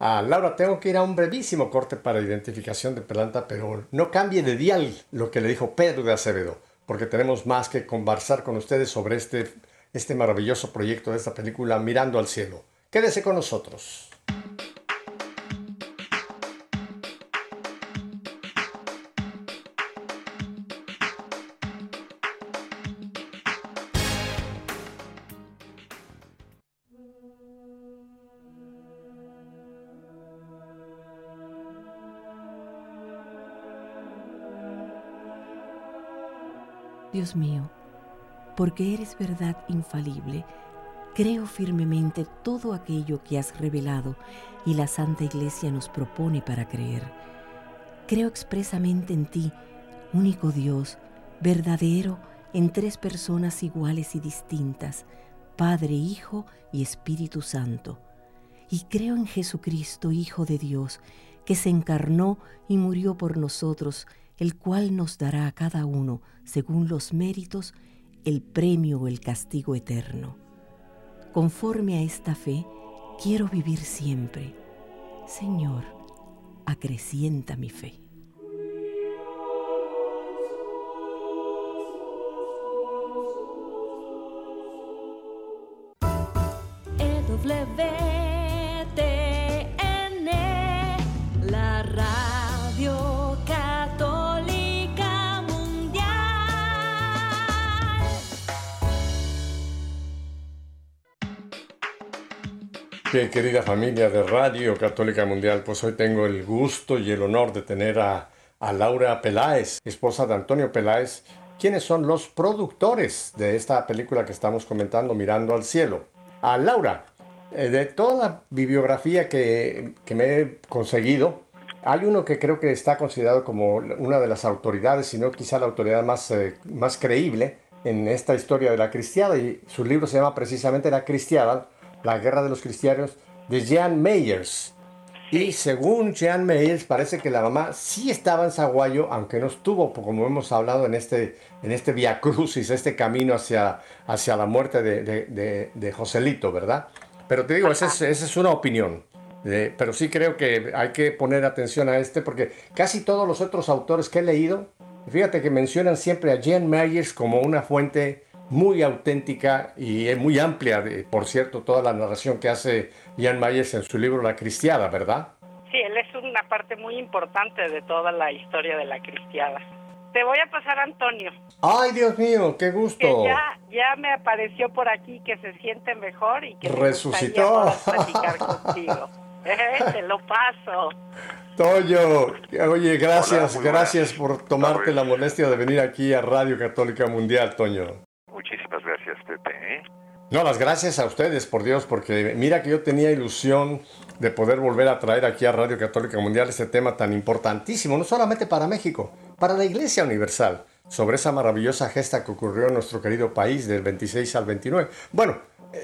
Ah, Laura, tengo que ir a un brevísimo corte para identificación de planta, pero no cambie de dial lo que le dijo Pedro de Acevedo, porque tenemos más que conversar con ustedes sobre este, este maravilloso proyecto de esta película Mirando al Cielo. Quédese con nosotros. Dios mío, porque eres verdad infalible, creo firmemente todo aquello que has revelado y la Santa Iglesia nos propone para creer. Creo expresamente en ti, único Dios, verdadero, en tres personas iguales y distintas, Padre, Hijo y Espíritu Santo. Y creo en Jesucristo, Hijo de Dios, que se encarnó y murió por nosotros, el cual nos dará a cada uno, según los méritos, el premio o el castigo eterno. Conforme a esta fe, quiero vivir siempre. Señor, acrecienta mi fe. E W T N, la radio querida familia de Radio Católica Mundial, pues hoy tengo el gusto y el honor de tener a, a Laura Peláez, esposa de Antonio Peláez, quiénes son los productores de esta película que estamos comentando, Mirando al Cielo. A Laura, de toda la bibliografía que, que me he conseguido, hay uno que creo que está considerado como una de las autoridades, si no quizá la autoridad más, eh, más creíble en esta historia de la Cristiada, y su libro se llama precisamente La Cristiada, la guerra de los cristianos, de Jean Meyers. Y según Jean Meyers, parece que la mamá sí estaba en Sahuayo, aunque no estuvo, como hemos hablado, en este, en este via crucis, este camino hacia, hacia la muerte de, de, de, de Joselito, ¿verdad? Pero te digo, esa es, esa es una opinión. Eh, pero sí creo que hay que poner atención a este, porque casi todos los otros autores que he leído, fíjate que mencionan siempre a Jean Meyers como una fuente muy auténtica y muy amplia, de, por cierto, toda la narración que hace Jean Meyers en su libro La Cristiada, ¿verdad? Sí, él es una parte muy importante de toda la historia de La Cristiada. Te voy a pasar a Antonio. ¡Ay, Dios mío! ¡Qué gusto! Que ya, ya me apareció por aquí que se siente mejor y que resucitó. Me platicar contigo. Eh, te lo paso. Toño, oye, gracias, Hola, gracias buenas. por tomarte la molestia de venir aquí a Radio Católica Mundial, Toño. Muchísimas gracias, Pepe. No, las gracias a ustedes, por Dios, porque mira que yo tenía ilusión de poder volver a traer aquí a Radio Católica Mundial este tema tan importantísimo, no solamente para México, para la Iglesia Universal, sobre esa maravillosa gesta que ocurrió en nuestro querido país del veintiséis al veintinueve. Bueno,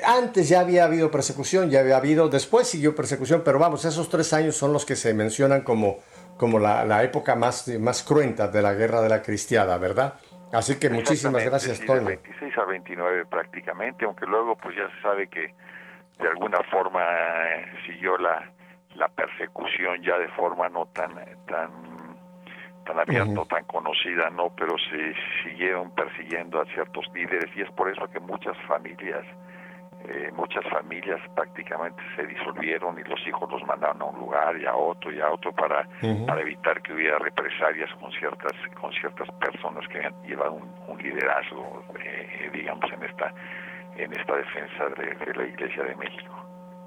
antes ya había habido persecución, ya había habido, después siguió persecución, pero vamos, esos tres años son los que se mencionan como, como la, la época más, más cruenta de la Guerra de la Cristiada, ¿verdad? Así que muchísimas gracias, sí, Tony. veintiséis a veintinueve prácticamente, aunque luego pues ya se sabe que de alguna forma eh, siguió la, la persecución ya de forma no tan tan, tan abierta, uh-huh. tan conocida, no, pero se siguieron persiguiendo a ciertos líderes y es por eso que muchas familias Eh, muchas familias prácticamente se disolvieron y los hijos los mandaron a un lugar y a otro y a otro para, uh-huh. para evitar que hubiera represalias con ciertas con ciertas personas que habían llevado un, un liderazgo, eh, digamos, en esta en esta defensa de, de la Iglesia de México.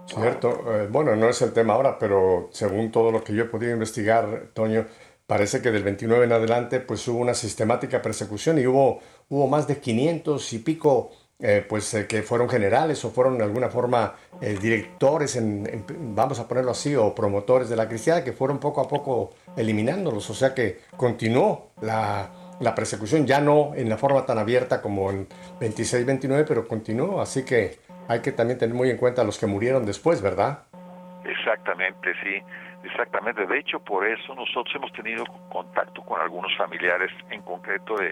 Cierto. Eh, bueno, no es el tema ahora, pero según todo lo que yo he podido investigar, Toño, parece que del veintinueve en adelante pues hubo una sistemática persecución y hubo, hubo más de quinientos y pico... Eh, pues eh, que fueron generales o fueron de alguna forma eh, directores, en, en, vamos a ponerlo así, o promotores de la Cristiada, que fueron poco a poco eliminándolos. O sea que continuó la, la persecución, ya no en la forma tan abierta como en veintiséis veintinueve, pero continuó. Así que hay que también tener muy en cuenta a los que murieron después, ¿verdad? Exactamente, sí. Exactamente. De hecho, por eso nosotros hemos tenido contacto con algunos familiares, en concreto de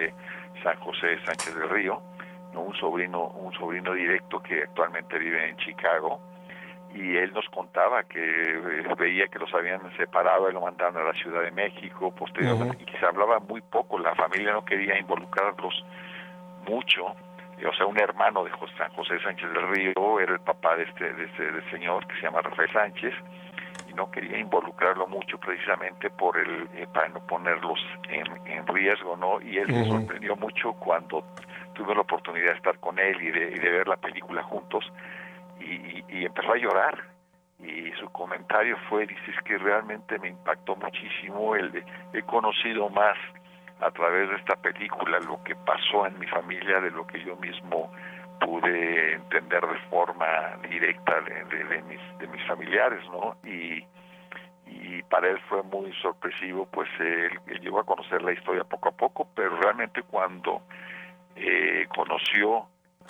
San José Sánchez del Río, un sobrino un sobrino directo que actualmente vive en Chicago, y él nos contaba que veía que los habían separado y lo mandaron a la Ciudad de México posteriormente, uh-huh. y se hablaba muy poco, la familia no quería involucrarlos mucho. O sea, un hermano de San José Sánchez del Río era el papá de este, de este, de este señor que se llama Rafael Sánchez, y no quería involucrarlo mucho precisamente por el eh, para no ponerlos en, en riesgo, ¿no? Y él uh-huh. se sorprendió mucho cuando tuve la oportunidad de estar con él y de, y de ver la película juntos, y, y, y empezó a llorar, y su comentario fue, dice, es que realmente me impactó muchísimo, el de, he conocido más a través de esta película lo que pasó en mi familia de lo que yo mismo pude entender de forma directa de, de, de, mis, de mis familiares, ¿no? Y, y para él fue muy sorpresivo, pues él, él llegó a conocer la historia poco a poco, pero realmente cuando Eh, conoció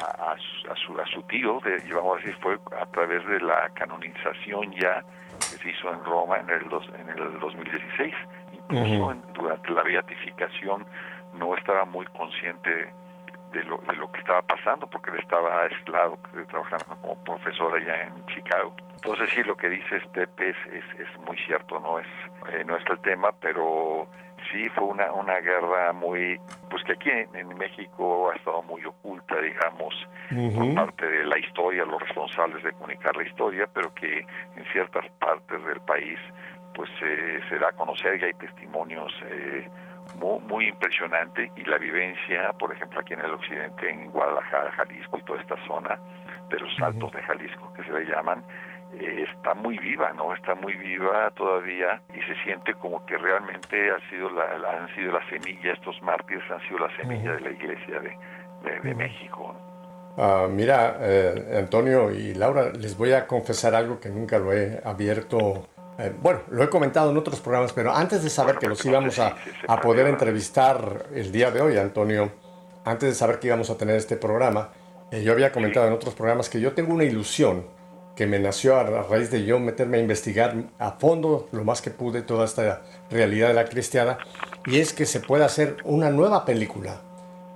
a, a, su, a, su, a su tío, de, vamos a decir, fue a través de la canonización ya que se hizo en Roma en el, dos, en el dos mil dieciséis, incluso uh-huh. en, durante la beatificación no estaba muy consciente de lo, de lo que estaba pasando porque él estaba aislado, trabajando como profesor allá en Chicago. Entonces sí, lo que dice Pepe es, es, es muy cierto, no es, eh, no es el tema, pero sí, fue una una guerra muy, pues que aquí en, en México ha estado muy oculta, digamos, uh-huh. por parte de la historia, los responsables de comunicar la historia, pero que en ciertas partes del país, pues eh, se da a conocer y hay testimonios eh, muy, muy impresionantes, y la vivencia, por ejemplo, aquí en el occidente, en Guadalajara, Jalisco y toda esta zona de los Altos de Jalisco, que se le llaman, eh, está muy viva, ¿no? Está muy viva todavía y se siente como que realmente ha sido la, la, han sido la semilla, estos mártires han sido la semilla de la Iglesia de, de, de México. Uh, mira, eh, Antonio y Laura, les voy a confesar algo que nunca lo he abierto. Eh, bueno, lo he comentado en otros programas, pero antes de saber bueno, que los íbamos a, a poder entrevistar el día de hoy, Antonio, antes de saber que íbamos a tener este programa, eh, yo había comentado en otros programas que yo tengo una ilusión que me nació a raíz de yo meterme a investigar a fondo lo más que pude toda esta realidad de la Cristiada, y es que se pueda hacer una nueva película.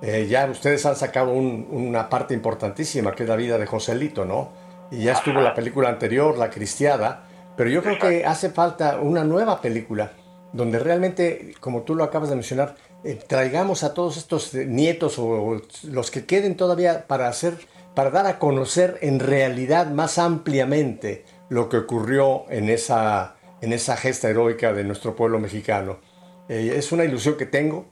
Eh, ya ustedes han sacado un, una parte importantísima, que es la vida de Joselito, ¿no? Y ya estuvo la película anterior, La Cristiada, pero yo creo que hace falta una nueva película donde realmente, como tú lo acabas de mencionar, eh, traigamos a todos estos nietos o, o los que queden todavía para hacer, para dar a conocer en realidad más ampliamente lo que ocurrió en esa, en esa gesta heroica de nuestro pueblo mexicano. Eh, es una ilusión que tengo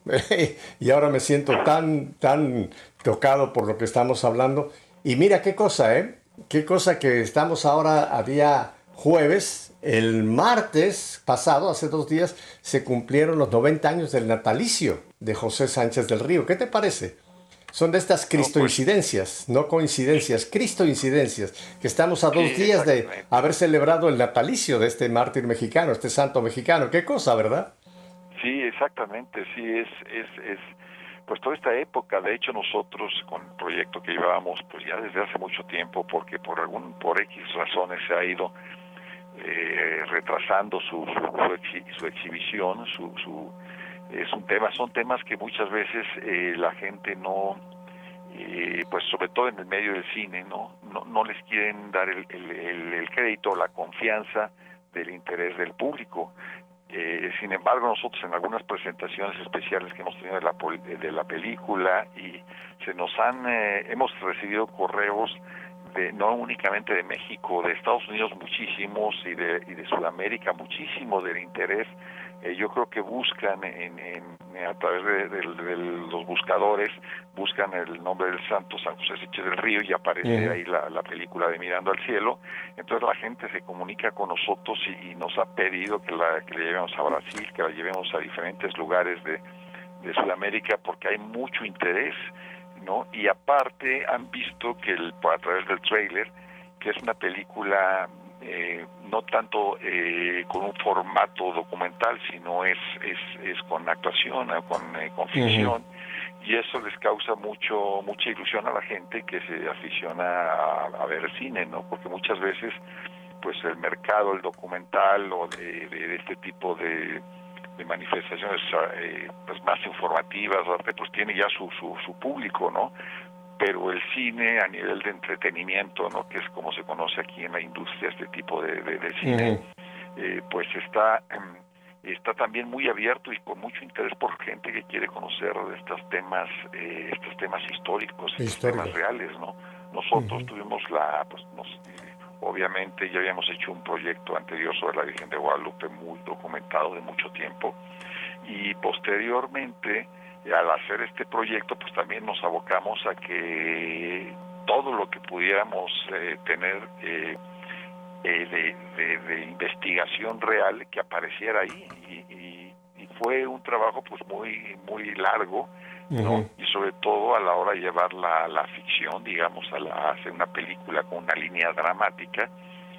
y ahora me siento tan, tan tocado por lo que estamos hablando. Y mira qué cosa, ¿eh? Qué cosa que estamos ahora a día jueves. El martes pasado, hace dos días, se cumplieron los noventa años del natalicio de José Sánchez del Río. ¿Qué te parece? Son de estas cristoincidencias, no coincidencias, cristoincidencias, que estamos a dos días de haber celebrado el natalicio de este mártir mexicano, este santo mexicano. Qué cosa, ¿verdad? Sí, exactamente, sí, es, es, es, pues toda esta época, de hecho nosotros con el proyecto que llevábamos, pues ya desde hace mucho tiempo, porque por algún, por X razones se ha ido eh, retrasando su, su, exhi, su exhibición, su, su, es un tema, son temas que muchas veces eh, la gente no, eh, pues sobre todo en el medio del cine, no, no, no les quieren dar el, el, el, el crédito, la confianza del interés del público. Eh, sin embargo, nosotros en algunas presentaciones especiales que hemos tenido de la, pol- de la película y se nos han eh, hemos recibido correos de, no únicamente de México, de Estados Unidos muchísimos y de, y de Sudamérica muchísimo del interés. Eh, yo creo que buscan en, en, en, a través de, de, de los buscadores, buscan el nombre del santo San José Sánchez del Río y aparece Bien. ahí la, la película de Mirando al Cielo. Entonces la gente se comunica con nosotros y, y nos ha pedido que la, que la llevemos a Brasil, que la llevemos a diferentes lugares de, de Sudamérica, porque hay mucho interés, ¿no? Y aparte han visto que el, a través del tráiler, que es una película... Eh, no tanto eh, con un formato documental, sino es es, es con actuación, con, eh, con ficción, uh-huh. y eso les causa mucho mucha ilusión a la gente que se aficiona a, a ver cine, ¿no? Porque muchas veces, pues el mercado, el documental o de, de, de este tipo de, de manifestaciones eh, pues más informativas, pues tiene ya su su, su público, ¿no? Pero el cine a nivel de entretenimiento, ¿no? Que es como se conoce aquí en la industria este tipo de, de, de cine, uh-huh. eh, pues está está también muy abierto y con mucho interés por gente que quiere conocer de estos temas, eh, estos temas históricos, estos Histórico. temas reales, ¿no? Nosotros uh-huh. tuvimos la, pues, nos, eh, obviamente ya habíamos hecho un proyecto anterior sobre la Virgen de Guadalupe muy documentado de mucho tiempo y posteriormente al hacer este proyecto, pues también nos abocamos a que todo lo que pudiéramos eh, tener eh, eh, de, de, de investigación real que apareciera ahí y, y, y fue un trabajo pues muy muy largo, ¿no? Uh-huh. Y sobre todo a la hora de llevar la, la ficción, digamos, a, la, a hacer una película con una línea dramática,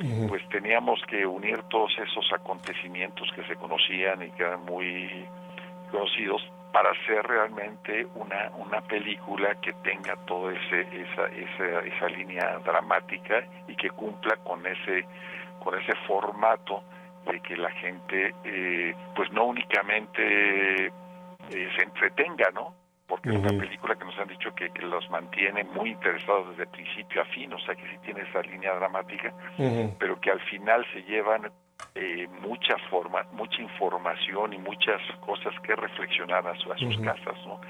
uh-huh. pues teníamos que unir todos esos acontecimientos que se conocían y que eran muy conocidos para hacer realmente una una película que tenga todo ese esa esa esa línea dramática y que cumpla con ese con ese formato de que la gente eh, pues no únicamente eh, se entretenga, ¿no? Porque uh-huh. es una película que nos han dicho que, que los mantiene muy interesados desde principio a fin, o sea que sí tiene esa línea dramática, uh-huh. pero que al final se llevan Eh, mucha forma, mucha información y muchas cosas que reflexionar a, su, a sus uh-huh. casas, ¿no?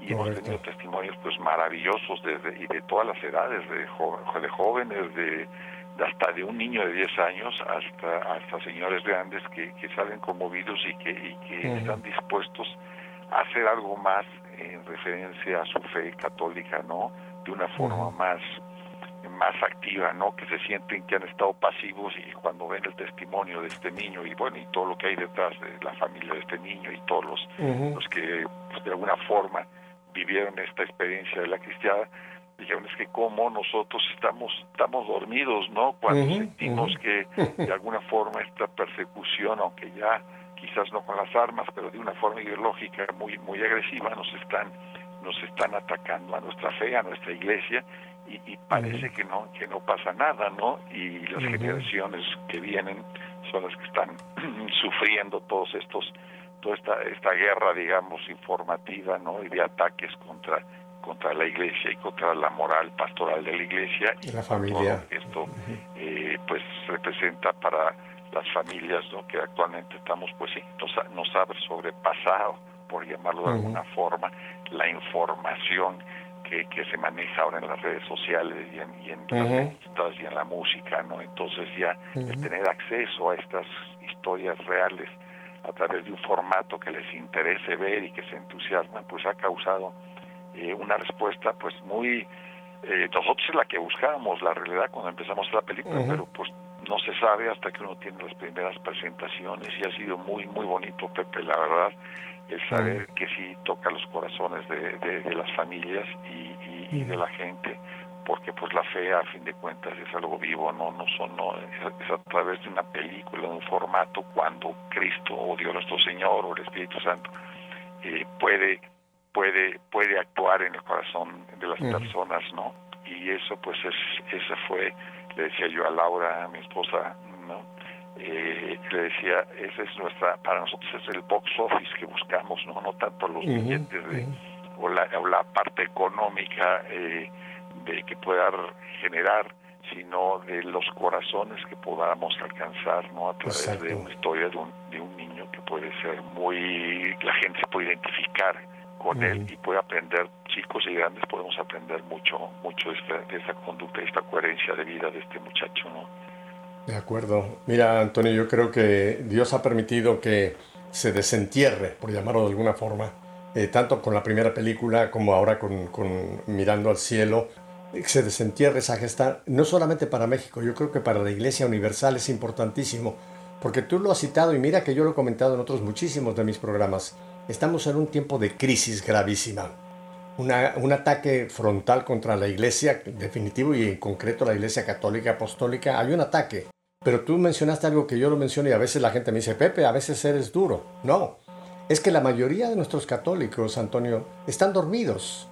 Y Correcto. hemos tenido testimonios pues maravillosos desde y de todas las edades, de, jo, de jóvenes, de, de hasta de un niño de diez años hasta hasta señores grandes que, que salen conmovidos y que, y que uh-huh. están dispuestos a hacer algo más en referencia a su fe católica, ¿no? De una forma uh-huh. más más activa, ¿no? Que se sienten que han estado pasivos, y cuando ven el testimonio de este niño y bueno, y todo lo que hay detrás de la familia de este niño y todos los, uh-huh. los que pues, de alguna forma vivieron esta experiencia de la cristiada, dijeron, es que como nosotros estamos estamos dormidos, ¿no? Cuando uh-huh. sentimos uh-huh. que de alguna forma esta persecución, aunque ya quizás no con las armas, pero de una forma ideológica muy muy agresiva, nos están nos están atacando a nuestra fe, a nuestra iglesia, y, y parece uh-huh. que no que no pasa nada, ¿no? Y las uh-huh. generaciones que vienen son las que están sufriendo todos estos toda esta esta guerra, digamos, informativa, ¿no? Y de ataques contra contra la iglesia y contra la moral pastoral de la iglesia y la familia. Esto uh-huh. eh, pues representa para las familias, ¿no? Que actualmente estamos, pues sí, nos, nos ha sobrepasado, por llamarlo de uh-huh. alguna forma, la información que, que se maneja ahora en las redes sociales y en, y en uh-huh. las revistas y en la música, ¿no? Entonces ya uh-huh. el tener acceso a estas historias reales a través de un formato que les interese ver y que se entusiasman, pues ha causado eh, una respuesta pues muy... Eh, nosotros es la que buscábamos, la realidad, cuando empezamos la película, uh-huh. pero pues no se sabe hasta que uno tiene las primeras presentaciones, y ha sido muy muy bonito, Pepe, la verdad, el saber que sí toca los corazones de, de, de las familias y, y, y de la gente, porque pues la fe a fin de cuentas es algo vivo, no no son no es a través de una película, de un formato, cuando Cristo o Dios nuestro Señor o el Espíritu Santo eh, puede puede puede actuar en el corazón de las uh-huh. personas, ¿no? Y eso pues es esa fue, le decía yo a Laura, a mi esposa, ¿no? Eh, le decía, esa es nuestra, para nosotros es el box office que buscamos, no no tanto los uh-huh, billetes de, uh-huh. o, la, o la parte económica eh, de que pueda generar, sino de los corazones que podamos alcanzar, ¿no? A través Exacto. de una historia de un, de un niño que puede ser muy, la gente se puede identificar con uh-huh. él y puede aprender, chicos y grandes podemos aprender mucho mucho de esta, de esta conducta, de esta coherencia de vida de este muchacho, ¿no? De acuerdo. Mira, Antonio, yo creo que Dios ha permitido que se desentierre, por llamarlo de alguna forma, eh, tanto con la primera película como ahora con, con Mirando al Cielo, que se desentierre esa gesta, no solamente para México, yo creo que para la Iglesia Universal es importantísimo, porque tú lo has citado y mira que yo lo he comentado en otros muchísimos de mis programas. Estamos en un tiempo de crisis gravísima. Una, un ataque frontal contra la Iglesia, definitivo, y en concreto la Iglesia Católica Apostólica. Hay un ataque. Pero tú mencionaste algo que yo lo menciono y a veces la gente me dice, Pepe, a veces eres duro. No, es que la mayoría de nuestros católicos, Antonio, están dormidos,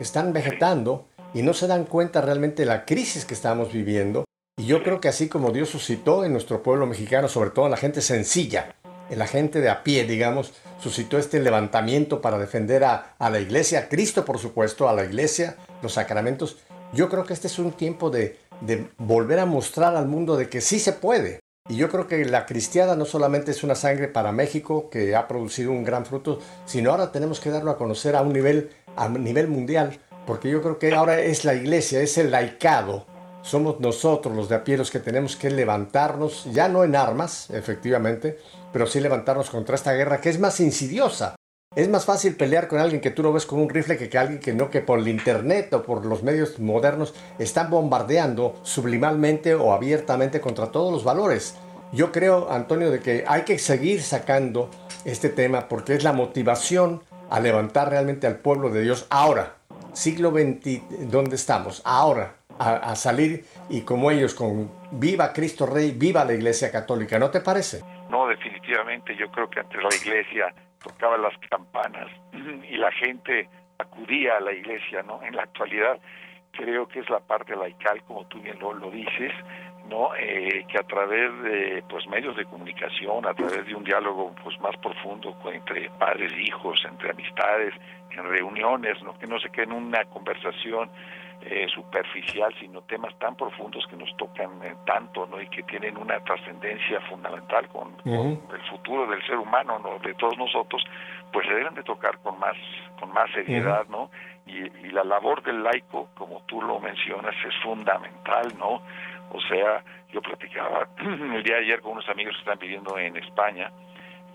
están vegetando y no se dan cuenta realmente de la crisis que estamos viviendo. Y yo creo que así como Dios suscitó en nuestro pueblo mexicano, sobre todo en la gente sencilla, la gente de a pie, digamos, suscitó este levantamiento para defender a, a la Iglesia, a Cristo, por supuesto, a la Iglesia, los sacramentos. Yo creo que este es un tiempo de, de volver a mostrar al mundo de que sí se puede. Y yo creo que la cristiada no solamente es una sangre para México, que ha producido un gran fruto, sino ahora tenemos que darlo a conocer a un nivel, a nivel mundial, porque yo creo que ahora es la Iglesia, es el laicado. Somos nosotros los de a pie los que tenemos que levantarnos, ya no en armas, efectivamente, pero sí levantarnos contra esta guerra que es más insidiosa. Es más fácil pelear con alguien que tú lo ves con un rifle que, que alguien que no, que por el internet o por los medios modernos están bombardeando subliminalmente o abiertamente contra todos los valores. Yo creo, Antonio, de que hay que seguir sacando este tema porque es la motivación a levantar realmente al pueblo de Dios ahora, siglo veinte, ¿dónde estamos? Ahora. A, a salir y como ellos con viva Cristo Rey, viva la Iglesia Católica, ¿no te parece? No, definitivamente, yo creo que antes la Iglesia tocaba las campanas y la gente acudía a la Iglesia, ¿no? En la actualidad creo que es la parte laical, como tú bien lo, lo dices, ¿no? Eh, que a través de pues medios de comunicación, a través de un diálogo pues más profundo entre padres, hijos, entre amistades, en reuniones, ¿no? Que no se quede en una conversación Eh, superficial, sino temas tan profundos que nos tocan eh, tanto, ¿no? Y que tienen una trascendencia fundamental con, uh-huh. con el futuro del ser humano, ¿no? De todos nosotros, pues se deben de tocar con más con más seriedad, uh-huh. ¿no? Y, y la labor del laico, como tú lo mencionas, es fundamental, ¿no? O sea, yo platicaba el día de ayer con unos amigos que están viviendo en España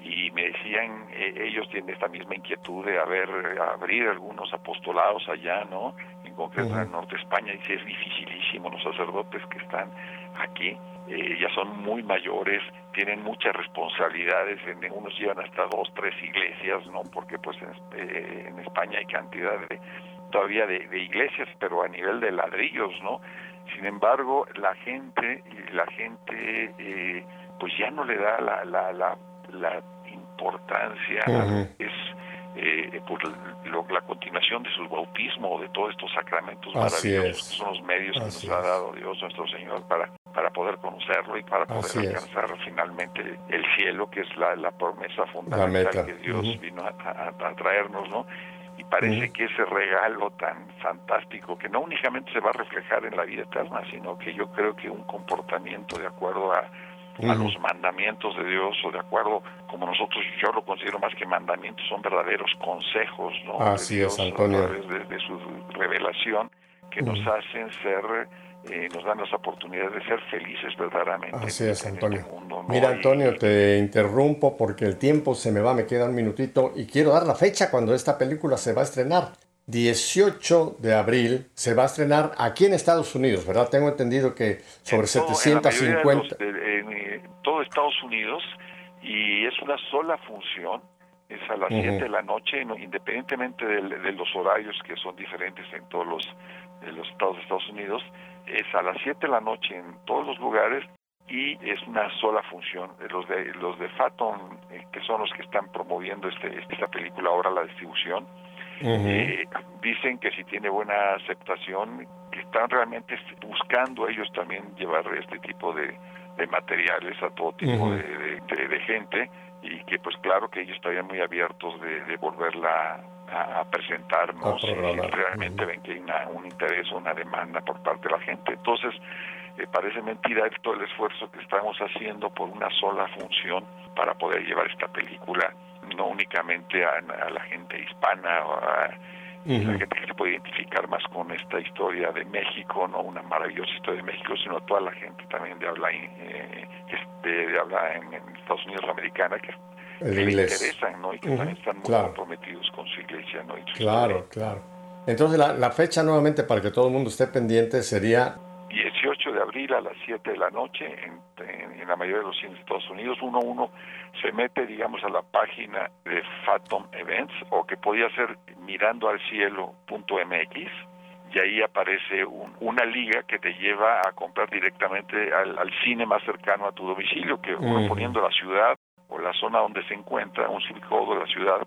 y me decían, eh, ellos tienen esta misma inquietud de haber, abrir algunos apostolados allá, ¿no? concreto en el norte de España, y sí es dificilísimo. Los sacerdotes que están aquí eh, ya son muy mayores, tienen muchas responsabilidades, en unos llevan hasta dos, tres iglesias, ¿no? Porque pues en, eh, en España hay cantidad de, todavía de, de iglesias, pero a nivel de ladrillos, ¿no? Sin embargo, la gente, la gente eh, pues ya no le da la, la, la, la importancia, uh-huh. es eh, por lo, la continuación de su bautismo, de todos estos sacramentos Así maravillosos, es. que son los medios Así que nos es. ha dado Dios nuestro Señor para, para poder conocerlo y para poder Así alcanzar es. finalmente el cielo, que es la, la promesa fundamental, la que Dios uh-huh. vino a, a, a traernos, ¿no? Y parece uh-huh. que ese regalo tan fantástico, que no únicamente se va a reflejar en la vida eterna, sino que yo creo que un comportamiento de acuerdo a, uh-huh. a los mandamientos de Dios, o de acuerdo, como nosotros, yo lo considero más que mandamientos, son verdaderos consejos, ¿no? Así de Dios, es, Antonio. A través de, de su revelación, que uh-huh. nos hacen ser, eh, nos dan las oportunidades de ser felices verdaderamente. Así es, Antonio. Este mundo, ¿no? Mira, Antonio, y, te interrumpo porque el tiempo se me va, me queda un minutito y quiero dar la fecha cuando esta película se va a estrenar. dieciocho de abril se va a estrenar aquí en Estados Unidos, ¿verdad? Tengo entendido que sobre setecientos cincuenta... En, en, en todo Estados Unidos, y es una sola función. Es a las siete uh-huh. de la noche, independientemente de, de los horarios que son diferentes en todos los, en los estados de Estados Unidos. Es a las siete de la noche en todos los lugares y es una sola función. Los de los de Fathom, eh, que son los que están promoviendo este, esta película ahora, la distribución, uh-huh. eh, dicen que si tiene buena aceptación, que están realmente buscando ellos también llevar este tipo de, de materiales a todo tipo uh-huh. de, de, de, de gente. Y que pues claro que ellos estarían muy abiertos de, de volverla a, a presentarnos, si realmente uh-huh. ven que hay una, un interés o una demanda por parte de la gente. Entonces eh, parece mentira todo el esfuerzo que estamos haciendo por una sola función para poder llevar esta película no únicamente a, a la gente hispana o a uh-huh. la gente que se puede identificar más con esta historia de México, no una maravillosa historia de México, sino a toda la gente también de habla eh, de, de habla en, en Estados Unidos americana, que, que le interesan, ¿no? Y que uh-huh. también están muy claro. comprometidos con su iglesia, ¿no? Y su claro, historia. claro. Entonces la, la fecha nuevamente para que todo el mundo esté pendiente sería dieciocho de abril a las siete de la noche en, en, en la mayoría de los cines de Estados Unidos. Uno uno se mete, digamos, a la página de Fathom Events, o que podía ser mirando al cielo punto m x, y ahí aparece un, una liga que te lleva a comprar directamente al, al cine más cercano a tu domicilio, que uno uh-huh. poniendo la ciudad o la zona donde se encuentra, un zip code de la ciudad,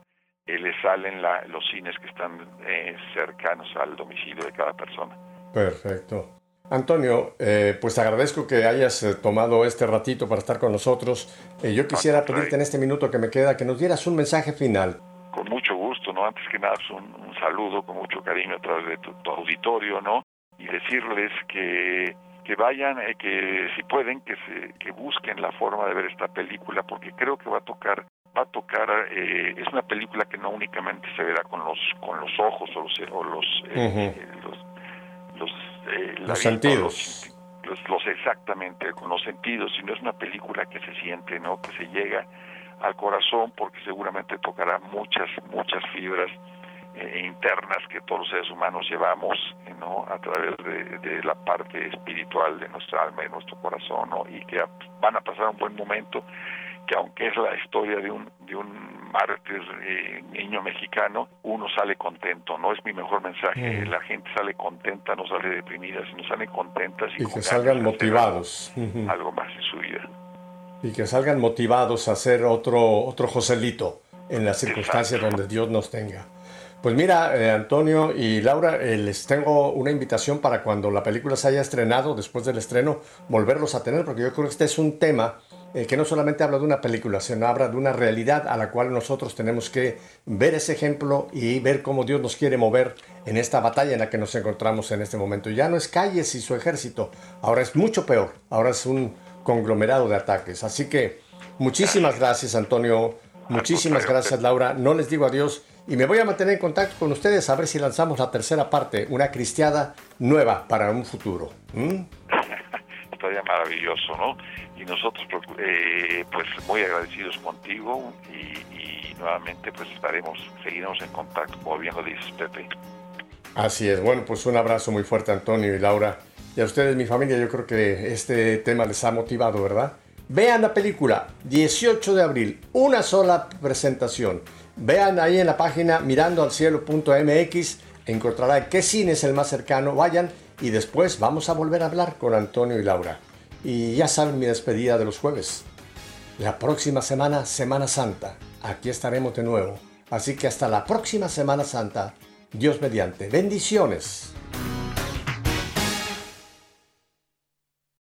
eh, le salen la, los cines que están eh, cercanos al domicilio de cada persona. Perfecto. Antonio, eh, pues te agradezco que hayas eh, tomado este ratito para estar con nosotros. Eh, yo quisiera pedirte en este minuto que me queda que nos dieras un mensaje final. Con mucho gusto, ¿no? Antes que nada, un, un saludo con mucho cariño a través de tu, tu auditorio, ¿no? Y decirles que, que vayan, eh, que si pueden, que, se, que busquen la forma de ver esta película, porque creo que va a tocar... va a tocar, eh, es una película que no únicamente se verá con los, con los ojos o los... O los, eh, uh-huh. los los, eh, los vista, sentidos los, los, los exactamente con los sentidos, sino es una película que se siente, no, que se llega al corazón, porque seguramente tocará muchas muchas fibras eh, internas que todos los seres humanos llevamos, no, a través de, de la parte espiritual de nuestra alma, de nuestro corazón, ¿no? Y que van a pasar un buen momento, que aunque es la historia de un de un mártir eh, niño mexicano, uno sale contento, ¿no? Es mi mejor mensaje. Uh-huh. La gente sale contenta, no sale deprimida, sino sale contenta. Y, y que salgan motivados. Algo, algo más en su vida. Y que salgan motivados a hacer otro, otro Joselito en las circunstancias Exacto. donde Dios nos tenga. Pues mira, eh, Antonio y Laura, eh, les tengo una invitación para cuando la película se haya estrenado, después del estreno, volverlos a tener, porque yo creo que este es un tema Eh, que no solamente habla de una película, sino habla de una realidad a la cual nosotros tenemos que ver ese ejemplo y ver cómo Dios nos quiere mover en esta batalla en la que nos encontramos en este momento. Ya no es Calles y su ejército, ahora es mucho peor, ahora es un conglomerado de ataques. Así que muchísimas gracias, Antonio, muchísimas gracias, Laura. No les digo adiós y me voy a mantener en contacto con ustedes a ver si lanzamos la tercera parte, una cristiada nueva para un futuro. ¿Mm? Estaría maravilloso, ¿no? Y nosotros, eh, pues, muy agradecidos contigo y, y nuevamente, pues, estaremos, seguiremos en contacto, como bien lo dices, Pepe. Así es. Bueno, pues un abrazo muy fuerte, Antonio y Laura. Y a ustedes, mi familia, yo creo que este tema les ha motivado, ¿verdad? Vean la película, dieciocho de abril, una sola presentación. Vean ahí en la página mirando al cielo punto m x, encontrarán qué cine es el más cercano, vayan, y después vamos a volver a hablar con Antonio y Laura. Y ya saben mi despedida de los jueves. La próxima semana, Semana Santa, aquí estaremos de nuevo. Así que hasta la próxima Semana Santa, Dios mediante. Bendiciones.